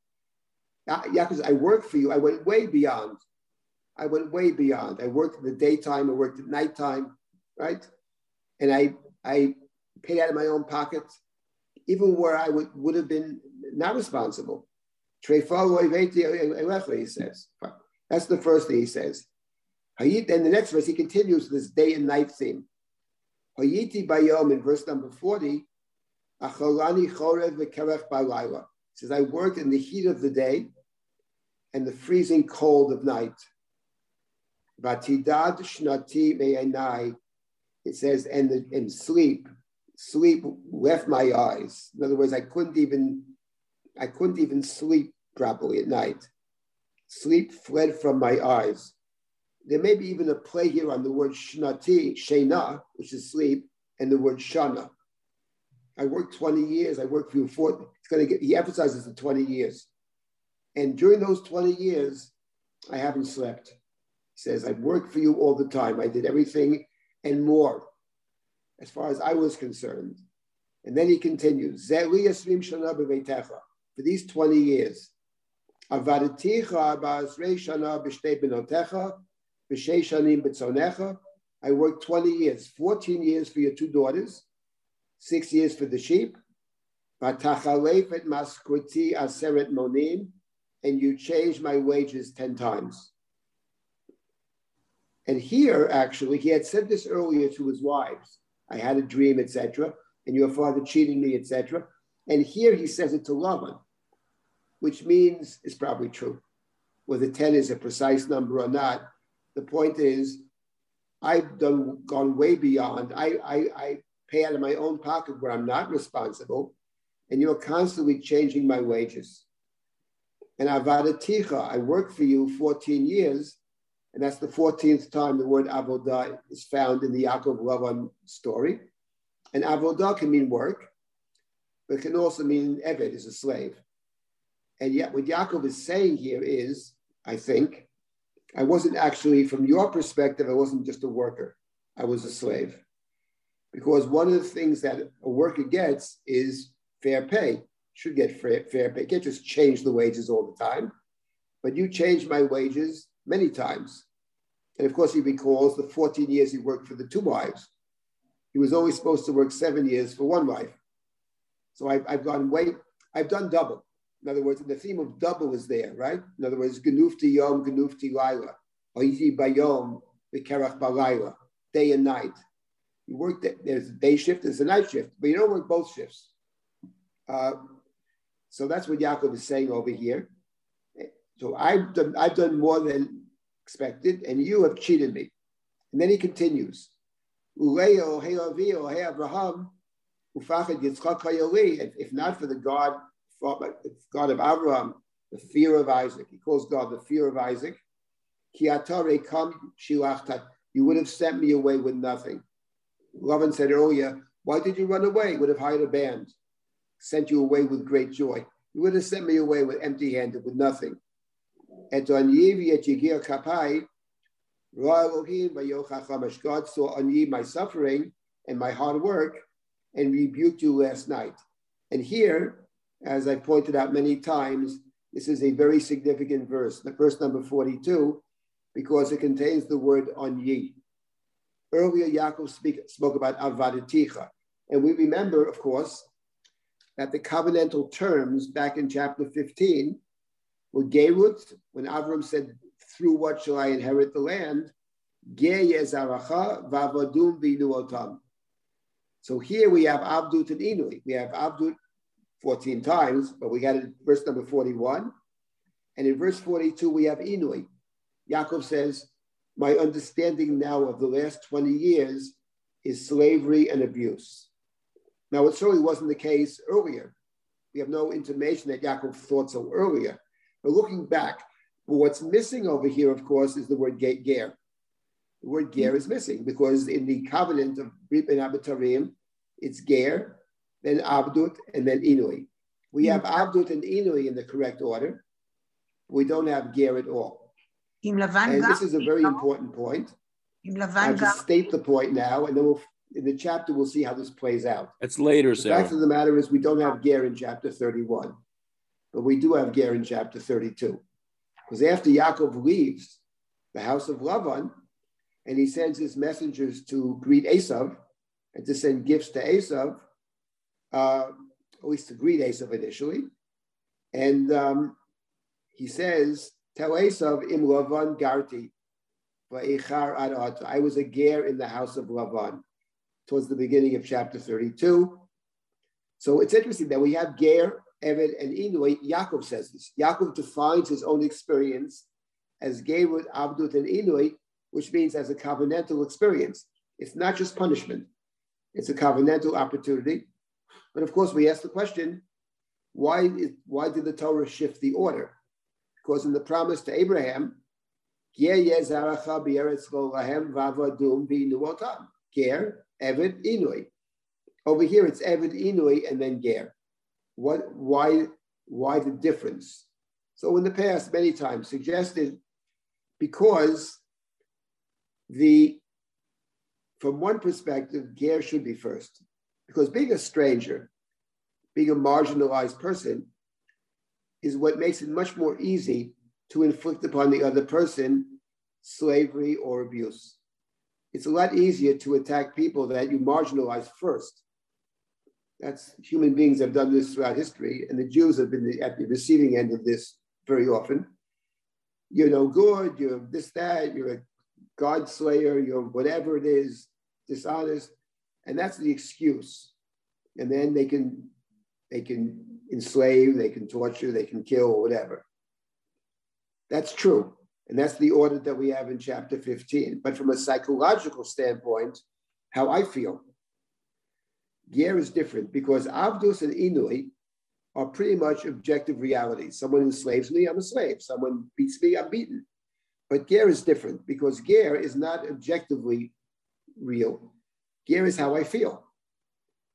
Yaakov says, I work for you. I went way beyond. I went way beyond. I worked in the daytime, I worked at nighttime, right? And I, I paid out of my own pocket, even where I would, would have been not responsible. Trefa, he says. That's the first thing he says. Then the next verse, he continues this day and night theme. Hayiti bayom, in verse number forty, acholani chorev v'kerech ba'layla. He says, I worked in the heat of the day and the freezing cold of night. Vatidad shnati me'enai. It says, and, the, and sleep. Sleep left my eyes. In other words, I couldn't even, I couldn't even sleep properly at night. Sleep fled from my eyes. There may be even a play here on the word shnati, shena, which is sleep, and the word shana. I worked twenty years. I worked for you for. It's going to get. He emphasizes the twenty years, and during those twenty years, I haven't slept. He says, "I've worked for you all the time. I did everything and more, as far as I was concerned." And then he continues, for these twenty years, I worked twenty years, fourteen years for your two daughters, six years for the sheep, and you changed my wages ten times. And here, actually, he had said this earlier to his wives, I had a dream, et cetera, and your father cheated me, et cetera. And here he says it to Lavan, which means it's probably true. Whether ten is a precise number or not, the point is, I've done gone way beyond. I, I, I pay out of my own pocket where I'm not responsible, and you're constantly changing my wages. And avadaticha, I worked for you fourteen years. And that's the fourteenth time the word avodah is found in the Yaakov Lavan story. And avodah can mean work, but it can also mean eved, is a slave. And yet what Yaakov is saying here is, I think, I wasn't actually, from your perspective, I wasn't just a worker. I was a slave. Because one of the things that a worker gets is fair pay. Should get fair, fair pay. You can't just change the wages all the time. But you changed my wages many times. And of course, he recalls the fourteen years he worked for the two wives. He was always supposed to work seven years for one wife. So I've, I've gone way, I've done double. In other words, the theme of double is there, right? In other words, genufti yom, genufti laila, hayiti bayom, v'kerach balayla, day and night. You work, there's a day shift, there's a night shift, but you don't work both shifts. Uh, so that's what Yaakov is saying over here. So I've done, I've done more than expected, and you have cheated me. And then he continues. Uleo, Hey Avi, or Hey Avraham, Ufachad Yitzchak Hayoli, if not for the God, God of Avraham, the fear of Isaac. He calls God the fear of Isaac. Ki atare kam shilachta. You would have sent me away with nothing. Lavan said earlier, why did you run away? Would have hired a band, sent you away with great joy. You would have sent me away with empty-handed, with nothing. Et anyiv et yigir kapai, ra Elohim vayochach hamash. God saw anyiv, my suffering and my hard work, and rebuked you last night. And here, as I pointed out many times, this is a very significant verse, the verse number forty-two, because it contains the word anyi. Earlier, Yaakov speak, spoke about avadaticha. And we remember, of course, that the covenantal terms back in chapter fifteen were gerut, when Avram said, through what shall I inherit the land? So here we have avdut and inui. We have avdut fourteen times, but we got it in verse number forty-one. And in verse forty-two, we have inui. Yaakov says, my understanding now of the last twenty years is slavery and abuse. Now, it certainly wasn't the case earlier. We have no intimation that Yaakov thought so earlier. But looking back, but what's missing over here, of course, is the word ger. The word ger is missing because in the covenant of Brit Ben Abitarim, it's ger, then abdut, and then inui. We have abdut and inui in the correct order. We don't have ger at all. And this is a very important point. I'll just state the point now, and then we'll, in the chapter we'll see how this plays out. It's later, Sarah. The fact of the matter is we don't have ger in chapter thirty-one, but we do have ger in chapter thirty-two. Because after Yaakov leaves the house of Lavan, and he sends his messengers to greet Esau, and to send gifts to Esau, uh, at least to greet Esau initially, and um, he says, tell Esau, im Lavan garti, vayichar ad. I was a ger in the house of Lavan, towards the beginning of chapter thirty-two. So it's interesting that we have ger, Eved, and Inui. Yaakov says this. Yaakov defines his own experience as gerut, abdut, and Inui, which means as a covenantal experience. It's not just punishment. It's a covenantal opportunity. But of course, we ask the question, why, is, why did the Torah shift the order? Because in the promise to Abraham, Ger, Eved, Inui. Over here, it's Eved, Inui, and then Ger. What, why, why the difference? So in the past, many times suggested because the, from one perspective, Ger should be first. Because being a stranger, being a marginalized person, is what makes it much more easy to inflict upon the other person slavery or abuse. It's a lot easier to attack people that you marginalize first. That's, human beings have done this throughout history, and the Jews have been the, at the receiving end of this very often. You're no good, you're this, that, you're a God slayer, you're whatever it is, dishonest, and that's the excuse. And then they can, they can, enslave, they can torture, they can kill, or whatever. That's true. And that's the order that we have in chapter fifteen. But from a psychological standpoint, how I feel, Ger is different because Avdus and Inui are pretty much objective realities. Someone enslaves me, I'm a slave. Someone beats me, I'm beaten. But Ger is different because Ger is not objectively real. Ger is how I feel.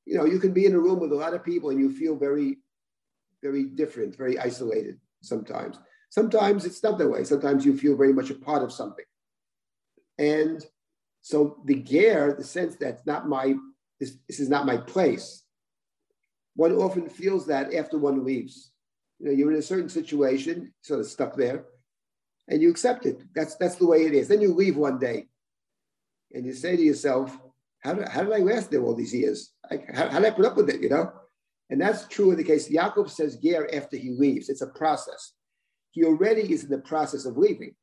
You know, you can be in a room with a lot of people and you feel very very different, very isolated sometimes. Sometimes it's not that way. Sometimes you feel very much a part of something. And so the ger, the sense that's not my, this, this is not my place. One often feels that after one leaves. You know, you're in a certain situation, sort of stuck there, and you accept it. That's, that's the way it is. Then you leave one day and you say to yourself, how did, how did I last there all these years? I, how, how did I put up with it, you know? And that's true in the case. Yaakov says ger after he leaves. It's a process. He already is in the process of leaving.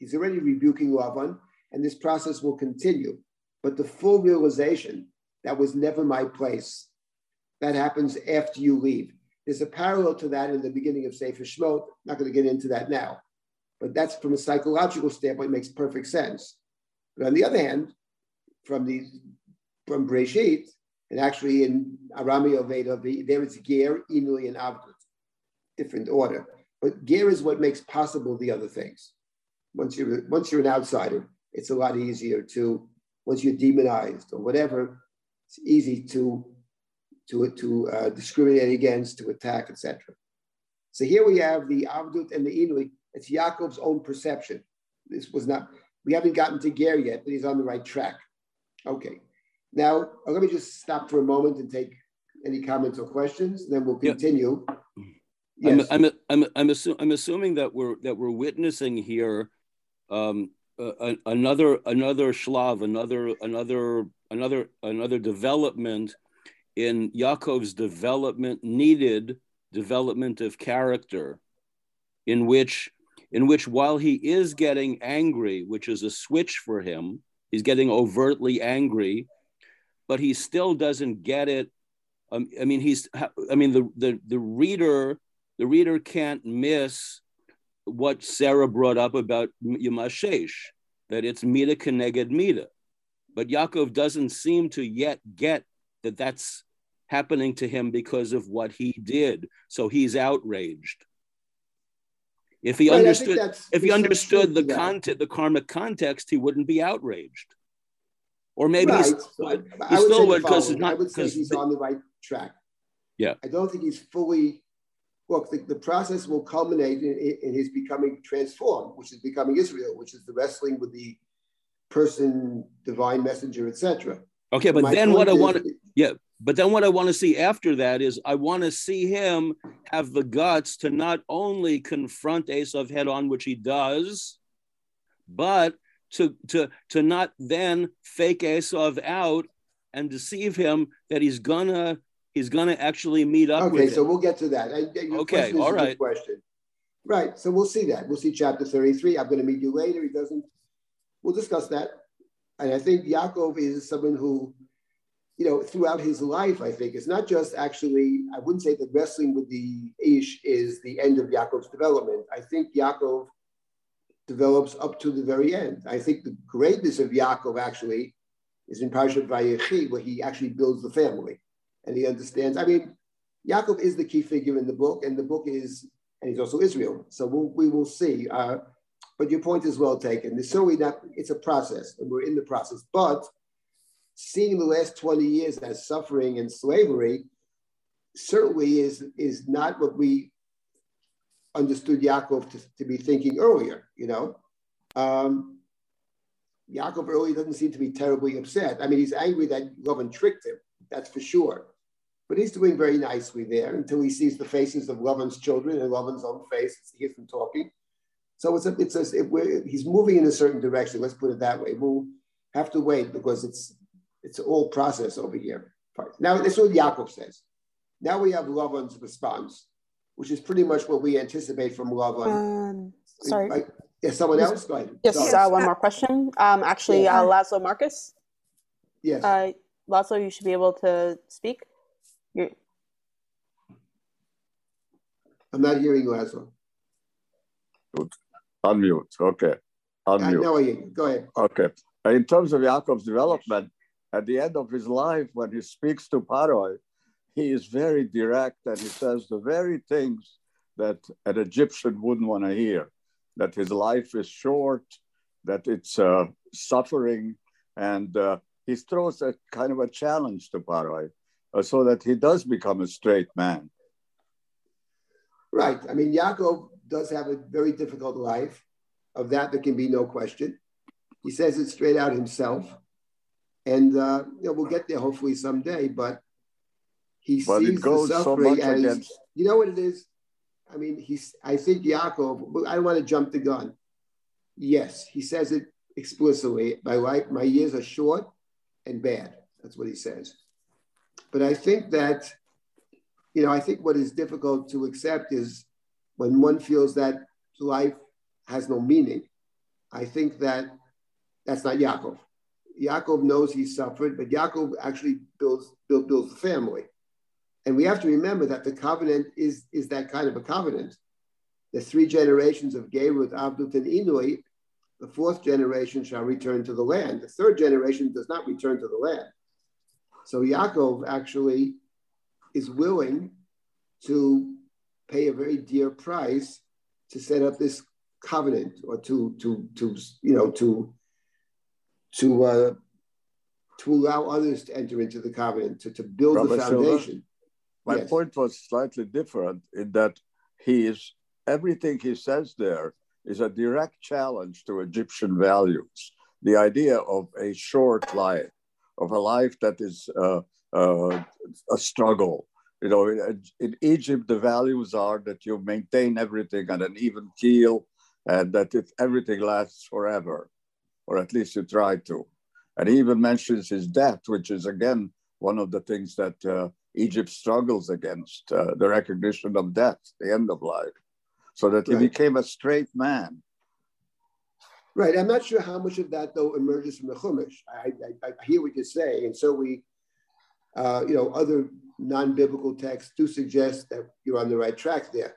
He's already rebuking Lavan, and this process will continue. But the full realization, that was never my place, that happens after you leave. There's a parallel to that in the beginning of Sefer Shemot. Not going to get into that now. But that's from a psychological standpoint, makes perfect sense. But on the other hand, from the from Breshit, and actually in Arameo Veda, there is Ger, Inui, and Avdut, different order. But Ger is what makes possible the other things. Once you're, once you're an outsider, it's a lot easier to, once you're demonized or whatever, it's easy to, to, to uh, discriminate against, to attack, et cetera. So here we have the Avdut and the Inui. It's Yaakov's own perception. This was not, we haven't gotten to Ger yet, but he's on the right track. Okay. Now, let me just stop for a moment and take any comments or questions, then we'll continue. Yeah. Yes. I'm, I'm, I'm, I'm, assu I'm assuming that we're, that we're witnessing here um, uh, another, another shlav, another, another, another, another development in Yaakov's development, needed development of character, in which, in which while he is getting angry, which is a switch for him, he's getting overtly angry, but he still doesn't get it. Um, I mean, he's. I mean, the, the the reader, the reader can't miss what Sarah brought up about Mashesh, that it's Mida Keneged Mida. But Yaakov doesn't seem to yet get that that's happening to him because of what he did. So he's outraged. If he right, understood, if he understood the content, the karmic context, he wouldn't be outraged. Or maybe right. he's, so he I still would, because I would say he's on the right track. Yeah, I don't think he's fully. Look, the, the process will culminate in, in his becoming transformed, which is becoming Israel, which is the wrestling with the person, divine messenger, et cetera. Okay, but My then what is, I want to yeah, but then what I want to see after that is I want to see him have the guts to not only confront Esau head on, which he does, but to to to not then fake Esau out and deceive him that he's gonna he's gonna actually meet up. Okay, with so him. We'll get to that. I, your okay, all right. Good question. Right, so we'll see that. We'll see chapter thirty-three. I'm going to meet you later. He doesn't. We'll discuss that. And I think Yaakov is someone who, you know, throughout his life, I think, it's not just actually, I wouldn't say that wrestling with the Ish is the end of Yaakov's development. I think Yaakov develops up to the very end. I think the greatness of Yaakov actually is in Parashat Vayichi, where he actually builds the family. And he understands, I mean, Yaakov is the key figure in the book, and the book is, and he's also Israel. So we'll, we will see. Uh, But your point is well taken. It's certainly not, it's a process, and we're in the process. But seeing the last twenty years as suffering and slavery certainly is, is not what we understood Yaakov to, to be thinking earlier, you know? Um, Yaakov early doesn't seem to be terribly upset. I mean, he's angry that Lavan tricked him, that's for sure. But he's doing very nicely there until he sees the faces of Lavan's children and Lavan's own face, he hears them talking. So it's a, it's a, it, we're, he's moving in a certain direction. Let's put it that way. We'll have to wait because it's it's all process over here. Now that's what Yaakov says. Now we have Lavan's response, which is pretty much what we anticipate from Lavan. Um, sorry, I, is someone else? Go ahead. Yes, uh, one more question. Um, actually, uh, Laszlo Marcus. Yes, uh, Laszlo, you should be able to speak. You're... I'm not hearing Laszlo. Unmute. Okay. Unmute. No, you go ahead. Okay. In terms of Yaakov's development, at the end of his life, when he speaks to Paroi, he is very direct and he says the very things that an Egyptian wouldn't want to hear, that his life is short, that it's uh, suffering, and uh, he throws a kind of a challenge to Paroi uh, so that he does become a straight man. Right. I mean, Yaakov does have a very difficult life. Of that, there can be no question. He says it straight out himself. And uh, you know, we'll get there hopefully someday, but he but sees the suffering so as, against... you know what it is? I mean, he's, I think Yaakov, I don't want to jump the gun. Yes, he says it explicitly. My life, my years are short and bad. That's what he says. But I think that, you know, I think what is difficult to accept is when one feels that life has no meaning. I think that that's not Yaakov. Yaakov knows he suffered, but Yaakov actually builds, build, builds the family. And we have to remember that the covenant is, is that kind of a covenant. The three generations of Gerut, Avdut, and Inui, the fourth generation shall return to the land. The third generation does not return to the land. So Yaakov actually is willing to pay a very dear price to set up this covenant, or to to to you know to to uh, to allow others to enter into the covenant, to, to build Rabbi the foundation. Silver, my yes. point was slightly different in that he is everything he says there is a direct challenge to Egyptian values. The idea of a short life, of a life that is uh, uh, a struggle. You know, in, in Egypt, the values are that you maintain everything on an even keel, and that it, everything lasts forever, or at least you try to. And he even mentions his death, which is, again, one of the things that uh, Egypt struggles against, uh, the recognition of death, the end of life, so that right. he became a straight man. Right. I'm not sure how much of that, though, emerges from the Chumash. I, I, I hear what you're saying, and so we, uh, you know, other non-biblical texts do suggest that you're on the right track there.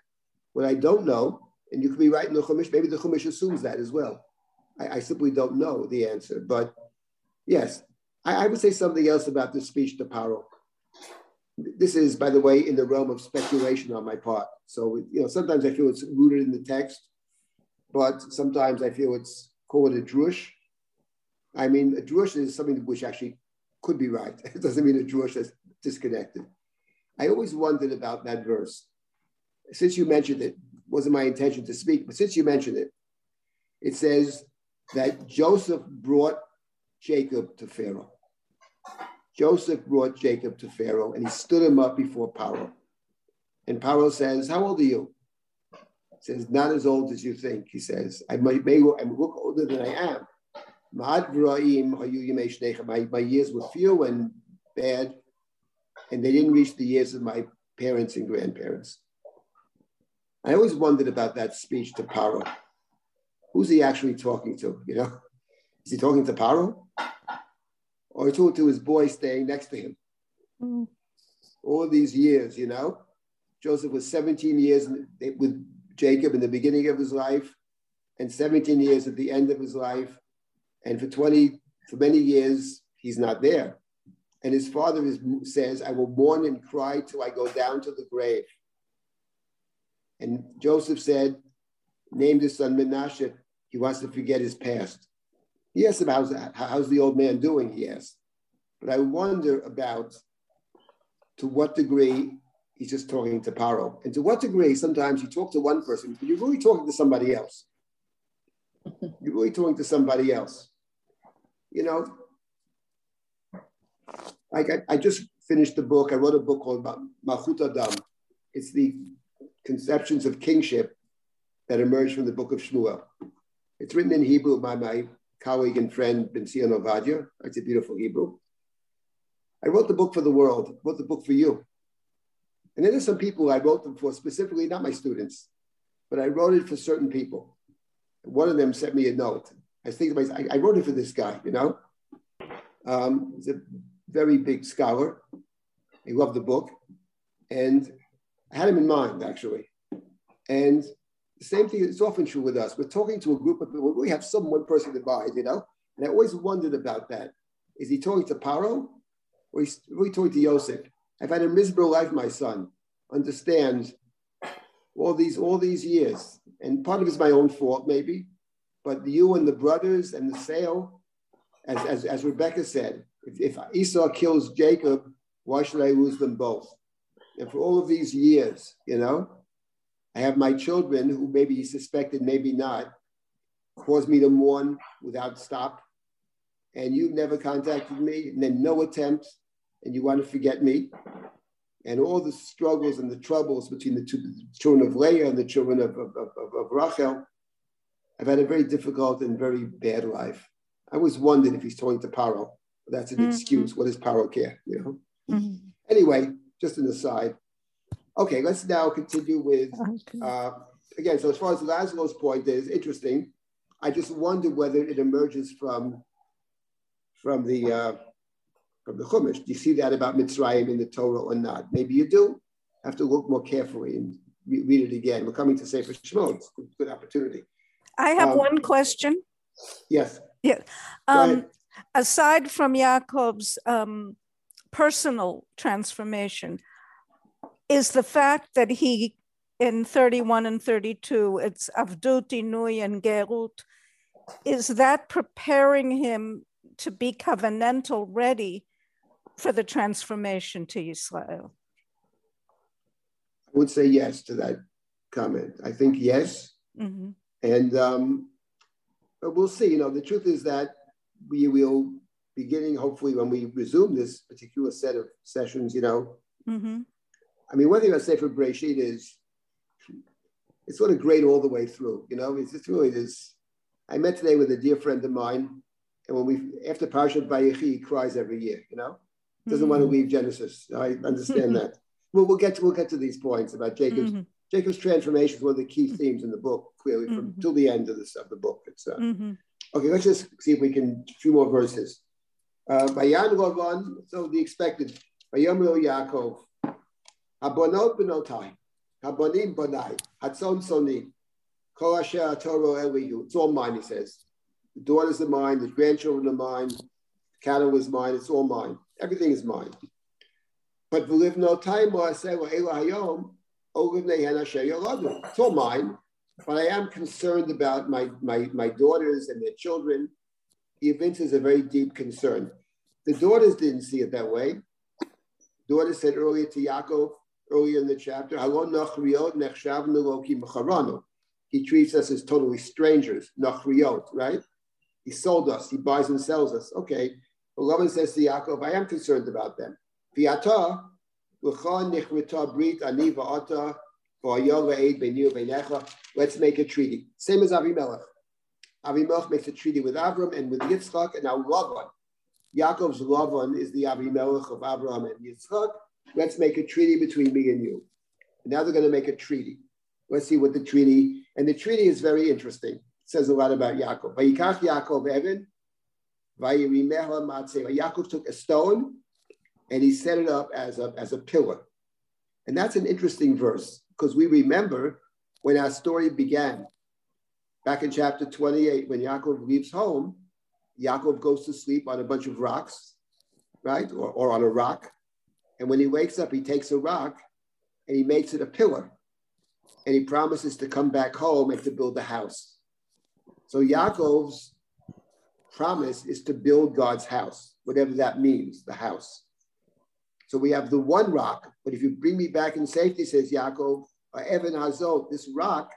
What I don't know, and you could be right in the Chumash, maybe the Chumash assumes that as well. I, I simply don't know the answer. But yes, I, I would say something else about this speech to Paro. This is, by the way, in the realm of speculation on my part. So, you know, sometimes I feel it's rooted in the text, but sometimes I feel it's called a drush. I mean, a drush is something which actually could be right. It doesn't mean a drush is disconnected. I always wondered about that verse. Since you mentioned it, wasn't my intention to speak, but since you mentioned it, it says that Joseph brought Jacob to Pharaoh. Joseph brought Jacob to Pharaoh, and he stood him up before Pharaoh. And Pharaoh says, how old are you? He says, not as old as you think, he says. I may, may I look older than I am. My, my years were few and bad, and they didn't reach the years of my parents and grandparents. I always wondered about that speech to Pharaoh. Who's he actually talking to, you know? Is he talking to Pharaoh? Or to, to his boy staying next to him? Mm. All these years, you know? Joseph was seventeen years with Jacob in the beginning of his life, and seventeen years at the end of his life. And for twenty, for many years, he's not there. And his father is, says, I will mourn and cry till I go down to the grave. And Joseph said, name his son Menashe. He wants to forget his past. He asked him, how's, how's the old man doing? He asked. But I wonder about to what degree he's just talking to Paro. And to what degree sometimes you talk to one person, but you're really talking to somebody else. You're really talking to somebody else. You know, like I, I just finished the book. I wrote a book called Malchut Adam. It's the conceptions of kingship that emerge from the book of Shmuel. It's written in Hebrew by my colleague and friend, Ben-Sion Ovadia. It's a beautiful Hebrew. I wrote the book for the world. I wrote the book for you. And then there's some people I wrote them for specifically, not my students, but I wrote it for certain people. One of them sent me a note. I was thinking, about, I, I wrote it for this guy, you know? Um, he's a very big scholar. He loved the book. And I had him in mind, actually. And the same thing is often true with us. We're talking to a group of people. We have some one person to buy, you know? And I always wondered about that. Is he talking to Paro? Or is he really talking to Yosef? I've had a miserable life, my son. Understand all these, all these years. And part of it's my own fault, maybe. But you and the brothers and the sale, as, as, as Rebecca said, if, if Esau kills Jacob, why should I lose them both? And for all of these years, you know, I have my children who maybe he suspected, maybe not, caused me to mourn without stop. And you've never contacted me, and then no attempt, and you want to forget me. And all the struggles and the troubles between the, two, the children of Leah and the children of, of, of, of Rachel, I've had a very difficult and very bad life. I always wondered if he's talking to Paro. That's an mm-hmm. excuse. What does Paro care? You know. Mm-hmm. Anyway, just an aside. Okay, let's now continue with, okay. uh, again, so as far as Lazlo's point is, interesting. I just wonder whether it emerges from, from the... Uh, From the Chumash. Do you see that about Mitzrayim in the Torah or not? Maybe you do. Have to look more carefully and re read it again. We're coming to Sefer Shemot. It's a good opportunity. I have um, one question. Yes. Yeah. Um, aside from Yaakov's um, personal transformation is the fact that he, in thirty-one and thirty-two, it's Avdut, Inui, and Gerut, is that preparing him to be covenantal ready for the transformation to Israel? I would say yes to that comment. I think yes. Mm-hmm. And um, but we'll see. You know, the truth is that we will, beginning hopefully when we resume this particular set of sessions, you know, mm-hmm. I mean, one thing I say for Bereshit is it's sort of great all the way through, you know, it's just really this. I met today with a dear friend of mine, and when we, after Parashat Vayichi, he cries every year, you know, doesn't mm-hmm. want to leave Genesis. I understand that. Well, we'll get to, we'll get to these points about Jacob's, mm-hmm. Jacob's transformation is one of the key themes in the book, clearly from mm-hmm. till the end of this, of the book. It's, uh, mm-hmm. okay, let's just see if we can, a few more verses. Uh, Vayan Lavan, so the expected, Vayomro Yaakov, Habonot benotai, Habonim bonai, Hatzon soni, Kol asher atoro elihu. It's all mine, he says. The daughters are mine, the grandchildren are mine, the cattle is mine, it's all mine. Everything is mine. But v'liv no time, I say, well, Ela hayom, it's all mine, but I am concerned about my, my, my daughters and their children. He evinces a very deep concern. The daughters didn't see it that way. Daughter said earlier to Yaakov, earlier in the chapter, he treats us as totally strangers, nachriot, right? He sold us, he buys and sells us. Okay, but Lavan says to Yaakov, I am concerned about them. Let's make a treaty. Same as Avimelech. Avimelech makes a treaty with Avram and with Yitzhak, and now Lavan. Yaakov's Lavan is the Avimelech of Avraham and Yitzhak. Let's make a treaty between me and you. And now they're going to make a treaty. Let's see what the treaty, and the treaty is very interesting. It says a lot about Yaakov. Vayikach Yaakov Evan, Vayirimeha Matzeh. Yaakov took a stone, and he set it up as a, as a pillar. And that's an interesting verse, because we remember when our story began, back in chapter twenty-eight, when Yaakov leaves home, Yaakov goes to sleep on a bunch of rocks, right? Or, or on a rock. And when he wakes up, he takes a rock and he makes it a pillar. And he promises to come back home and to build a house. So Yaakov's promise is to build God's house, whatever that means, the house. So we have the one rock, but if you bring me back in safety, says Yaakov, Evan Hazot, this rock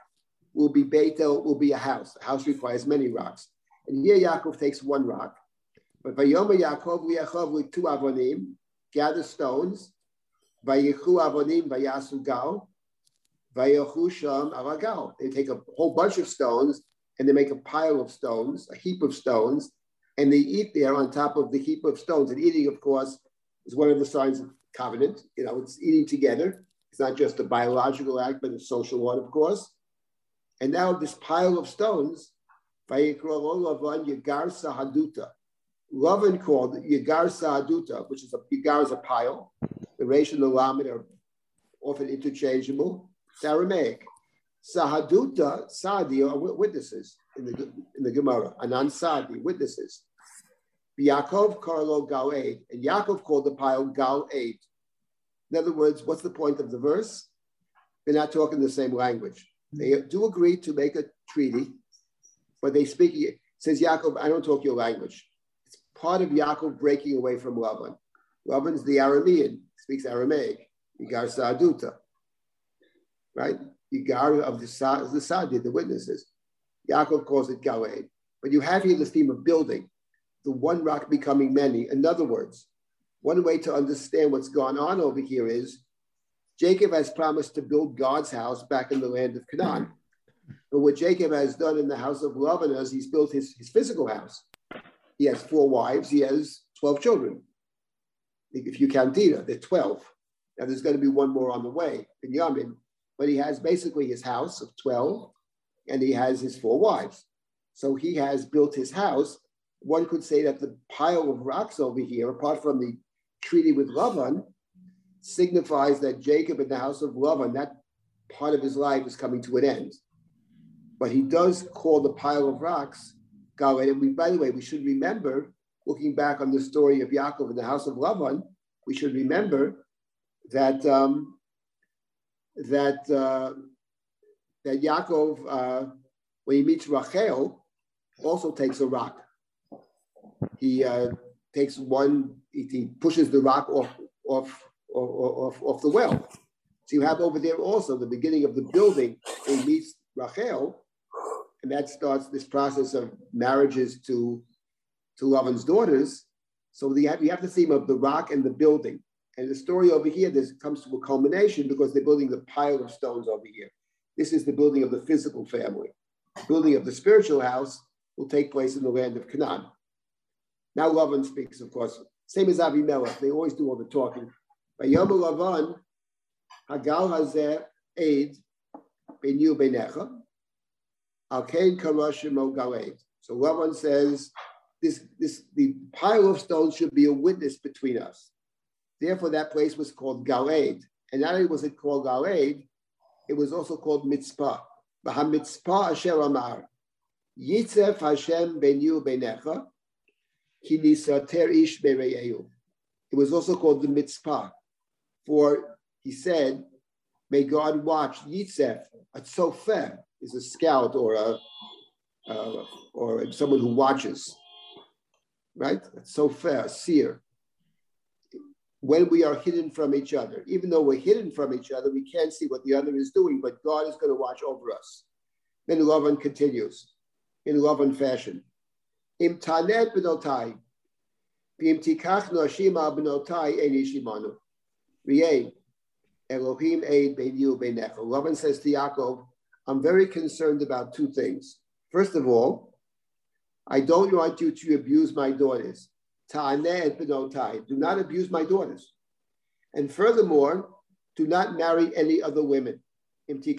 will be Beitel, will be a house. A house requires many rocks. And here Yaakov takes one rock. But Vayoma Yaakov, Liachov, with two avonim, gather stones, Vayichu avonim, Vayasu gal, Vayahu sham alagal. They take a whole bunch of stones and they make a pile of stones, a heap of stones, and they eat there on top of the heap of stones. And eating, of course, is one of the signs of covenant. You know, it's eating together. It's not just a biological act, but a social one, of course. And now this pile of stones, Lavan called Yagar Sahaduta, which is a, Yagar is a pile. The Resh and the Lamed are often interchangeable. It's Aramaic. Sahaduta, Sadi are witnesses in the, in the Gemara. Anan Sadi, witnesses. Yaakov Karlo Gal Eid, and Yaakov called the pile Gal Eid. In other words, what's the point of the verse? They're not talking the same language. They do agree to make a treaty, but they speak, it says Yaakov, I don't talk your language. It's part of Yaakov breaking away from Lavan. Lavan's the Aramean, speaks Aramaic, Yigar Sa'aduta, right? Yigar of the Sa'adi, the witnesses. Yaakov calls it Gal Eid. But you have here this theme of building, the one rock becoming many. In other words, one way to understand what's gone on over here is Jacob has promised to build God's house back in the land of Canaan. But what Jacob has done in the house of Lavan is he's built his, his physical house. He has four wives. He has twelve children. If you count Dinah, they're twelve. Now there's going to be one more on the way, Binyamin. But he has basically his house of twelve, and he has his four wives. So he has built his house. One could say that the pile of rocks over here, apart from the treaty with Lavan, signifies that Jacob in the house of Lavan, that part of his life is coming to an end. But he does call the pile of rocks Gal Eid. And we, by the way, we should remember, looking back on the story of Yaakov in the house of Lavan, we should remember that um, that uh, that Yaakov, uh, when he meets Rachel, also takes a rock. He uh, takes one. He, he pushes the rock off off off, off the well. So you have over there also the beginning of the building. He meets Rachel, and that starts this process of marriages to to Lavan's daughters. So you have, you have the theme of the rock and the building. And the story over here, this comes to a culmination because they're building the pile of stones over here. This is the building of the physical family. The building of the spiritual house will take place in the land of Canaan. Now Lavan speaks, of course. Same as Avimelech, they always do all the talking. Vayomer Lavan, Hagal hazeh eid benu benecha, al kein kara shemo galed. So Lavan says, This, this, the pile of stones should be a witness between us. Therefore, that place was called Galed. And not only was it called Galed, it was also called Mitzpah. V'hamitzpah asher amar, Yitzef Hashem benu benecha, ki nisater ish bereyehu. It was also called the Mitzpah. For he said, may God watch Yitzef. A tzofer is a scout or a uh, or someone who watches. Right? That's so fair, seer. When we are hidden from each other, even though we're hidden from each other, we can't see what the other is doing, but God is going to watch over us. Then Lavan continues in Lavan fashion. Lavan says to Yaakov, I'm very concerned about two things. First of all, I don't want you to abuse my daughters. Do not abuse my daughters. And furthermore, do not marry any other women. Then this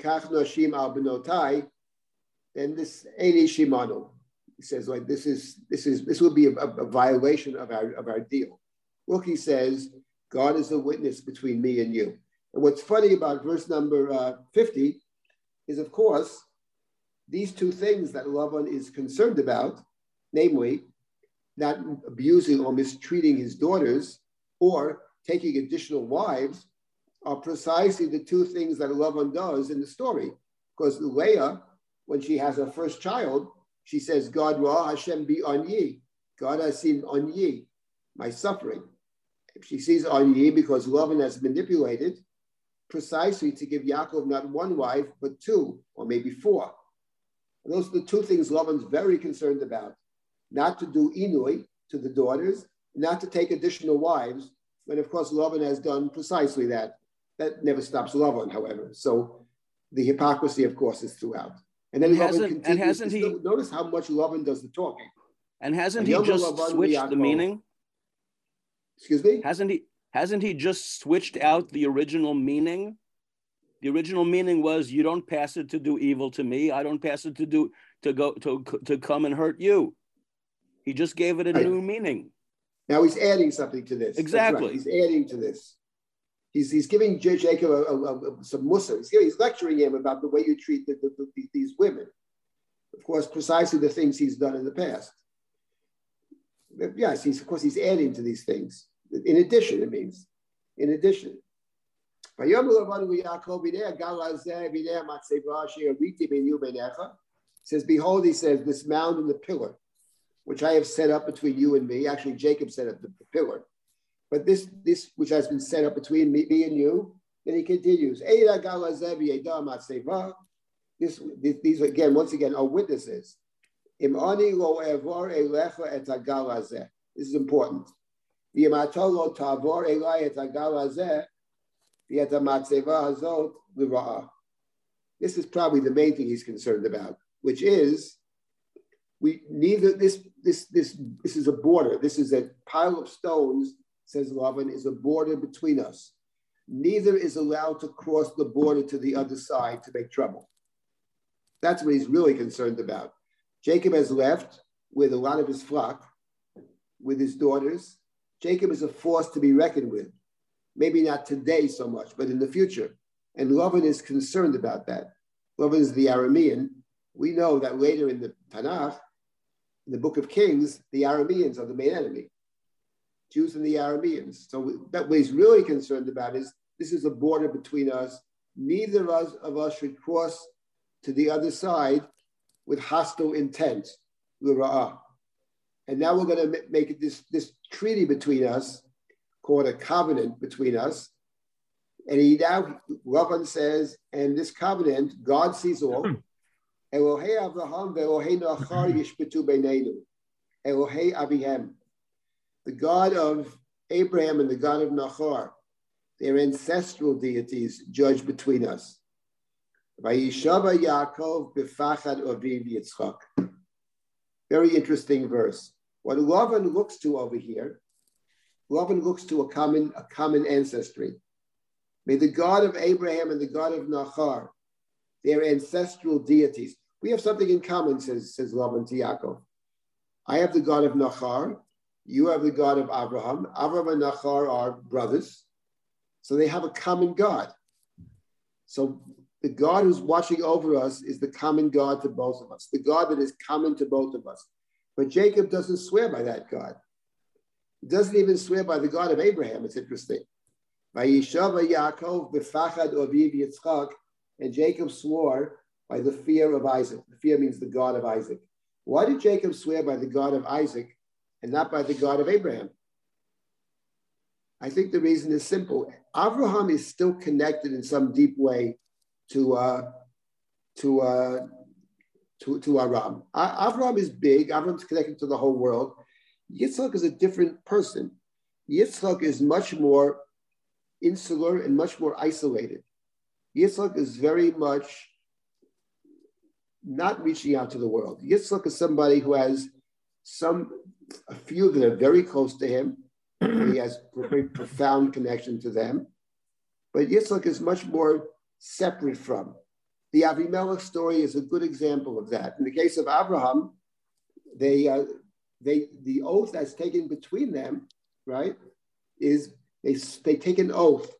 Eni Shimano. He says, like this is this is this would be a, a violation of our of our deal. Look, he says, God is a witness between me and you. And what's funny about verse number uh, fifty is, of course, these two things that Lavan is concerned about. Namely, not abusing or mistreating his daughters or taking additional wives are precisely the two things that Lavan does in the story. Because Leah, when she has her first child, she says, God ra Hashem be on ye. God has seen on ye, my suffering. She sees on ye because Lavan has manipulated precisely to give Yaakov not one wife, but two, or maybe four. And those are the two things Lavan's very concerned about. Not to do inui to the daughters, not to take additional wives, when of course Lavan has done precisely that. That never stops Lavan, however. So the hypocrisy, of course, is throughout. And then and Lavan hasn't, continues. And hasn't he, still, notice how much Lavan does the talking. And hasn't and he just Lavan switched Yaakov. the meaning? Excuse me? Hasn't he? Hasn't he just switched out the original meaning? The original meaning was, "You don't pass it to do evil to me. I don't pass it to do to go to to come and hurt you." He just gave it a right. new meaning. Now he's adding something to this. Exactly. Right. He's adding to this. He's, he's giving Jacob a, a, a, some mussar. He's, he's lecturing him about the way you treat the, the, the, these women. Of course, precisely the things he's done in the past. But yes, he's, of course, he's adding to these things. In addition, it means. In addition. It says, behold, he says, this mound and the pillar, which I have set up between you and me. Actually, Jacob set up the, the pillar. But this, this which has been set up between me, me and you, then he continues. This, this, these, again, once again, are witnesses. This is important. This is probably the main thing he's concerned about, which is, We neither this this this this is a border. This is a pile of stones, says Lavan, is a border between us. Neither is allowed to cross the border to the other side to make trouble. That's what he's really concerned about. Jacob has left with a lot of his flock, with his daughters. Jacob is a force to be reckoned with. Maybe not today so much, but in the future. And Lavan is concerned about that. Lavan is the Aramean. We know that later in the Tanakh, in the book of Kings, the Arameans are the main enemy. Jews and the Arameans. So we, that what he's really concerned about is this is a border between us. Neither of us should cross to the other side with hostile intent, l'ra'ah. And now we're going to make this, this treaty between us, called a covenant between us. And he now, Lavan says, and this covenant, God sees all. Elohei Avraham ve'Elohei Nachar yishpetu beinenu. Elohei Avihem. The God of Abraham and the God of Nachar, their ancestral deities, judge between us. Vayishava Yaakov b'fachad aviv Yitzhak. Very interesting verse. What Lavan looks to over here, Lavan looks to a common, a common ancestry. May the God of Abraham and the God of Nachar, their ancestral deities. We have something in common, says, says Lavan to Yaakov. I have the God of Nachar. You have the God of Abraham. Abraham and Nachar are brothers. So they have a common God. So the God who's watching over us is the common God to both of us, the God that is common to both of us. But Jacob doesn't swear by that God. He doesn't even swear by the God of Abraham. It's interesting. And Jacob swore by the fear of Isaac. The fear means the God of Isaac. Why did Jacob swear by the God of Isaac and not by the God of Abraham? I think the reason is simple. Avraham is still connected in some deep way to uh, to, uh, to to Aram. Uh, Avraham is big. Avraham's connected to the whole world. Yitzhak is a different person. Yitzhak is much more insular and much more isolated. Yitzhak is very much not reaching out to the world. Yitzhak is somebody who has some, a few that are very close to him. He has a very profound connection to them. But Yitzhak is much more separate from. The Avimelech story is a good example of that. In the case of Abraham, they, uh, they, the oath that's taken between them, right, is they, they take an oath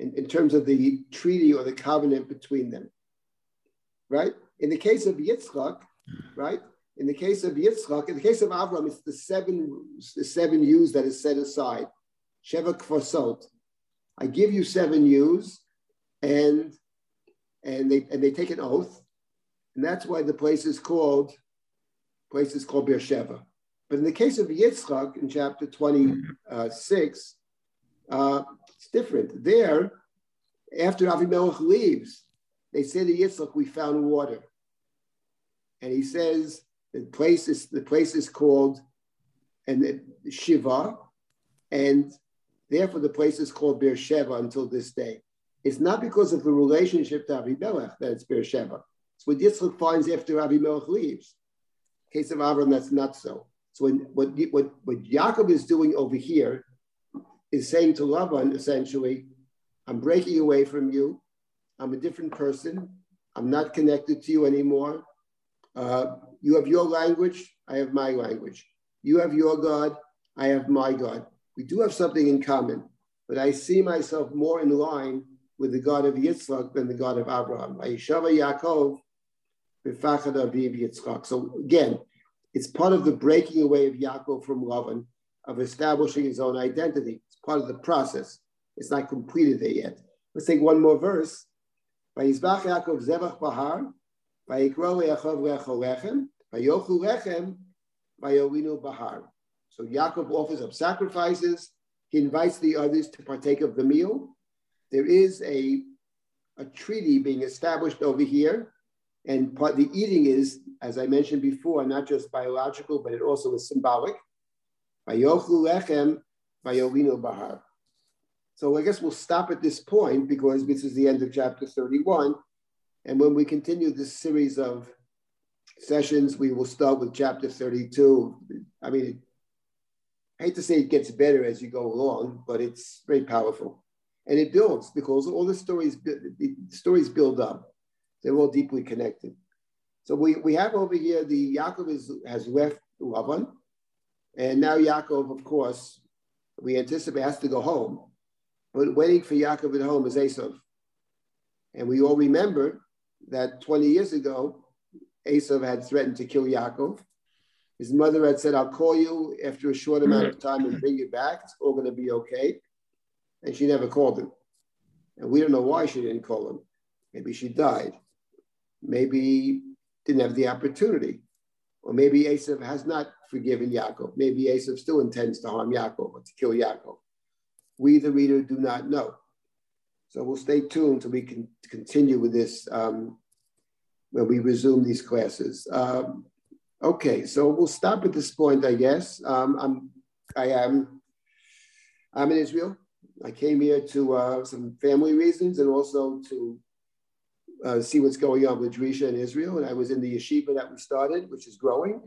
in, in terms of the treaty or the covenant between them, right? In the case of Yitzchak, right? In the case of Yitzchak, in the case of Avraham, it's the seven, the seven yous that is set aside. Sheva Kfasot. I give you seven yous, and and they and they take an oath, and that's why the place is called place is called Beersheva. But in the case of Yitzchak, in chapter twenty-six, uh, it's different. There, after Avimelech leaves, they say to Yitzchak, "We found water," and he says. The place is the place is called and Shiva, and therefore the place is called Beersheva until this day. It's not because of the relationship to Avimelech that it's Beersheva. It's what Yitzchak finds after Avimelech leaves. In the case of Avraham, that's not so. So when, what, what, what Yaakov is doing over here is saying to Lavan, essentially, I'm breaking away from you. I'm a different person. I'm not connected to you anymore. Uh, you have your language, I have my language. You have your God, I have my God. We do have something in common, but I see myself more in line with the God of Yitzhak than the God of Abraham. So again, it's part of the breaking away of Yaakov from Lavan, of establishing his own identity. It's part of the process. It's not completed there yet. Let's take one more verse. So Yaakov offers up sacrifices. He invites the others to partake of the meal. There is a, a treaty being established over here. And part the eating is, as I mentioned before, not just biological, but it also is symbolic. So I guess we'll stop at this point because this is the end of chapter thirty-one. And when we continue this series of sessions, we will start with chapter thirty-two. I mean, I hate to say it gets better as you go along, but it's very powerful. And it builds because all the stories, the stories build up. They're all deeply connected. So we, we have over here, the Yaakov is, has left Lavan. And now Yaakov, of course, we anticipate has to go home. But waiting for Yaakov at home is Esau. And we all remember that twenty years ago, Esau had threatened to kill Yaakov. His mother had said, I'll call you after a short amount of time and bring you back. It's all going to be okay. And she never called him. And we don't know why she didn't call him. Maybe she died. Maybe didn't have the opportunity. Or maybe Yosef has not forgiven Yaakov. Maybe Yosef still intends to harm Yaakov or to kill Yaakov. We, the reader, do not know. So we'll stay tuned till we can continue with this um, when we resume these classes. Um, Okay, so we'll stop at this point, I guess. Um, I'm, I am, I'm in Israel. I came here to uh, some family reasons and also to uh, see what's going on with Jerisha in Israel. And I was in the yeshiva that we started, which is growing,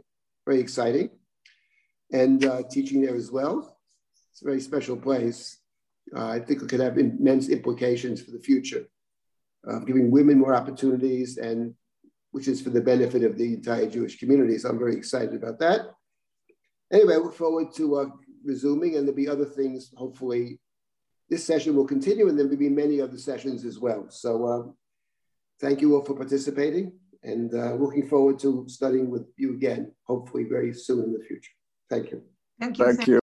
very exciting, and uh, teaching there as well. It's a very special place. Uh, I think it could have immense implications for the future, uh, giving women more opportunities, and which is for the benefit of the entire Jewish community. So I'm very excited about that. Anyway, I look forward to uh, resuming, and there'll be other things. Hopefully this session will continue, and there'll be many other sessions as well. So uh, thank you all for participating, and uh, looking forward to studying with you again, hopefully very soon in the future. Thank you. Thank you. Thank you.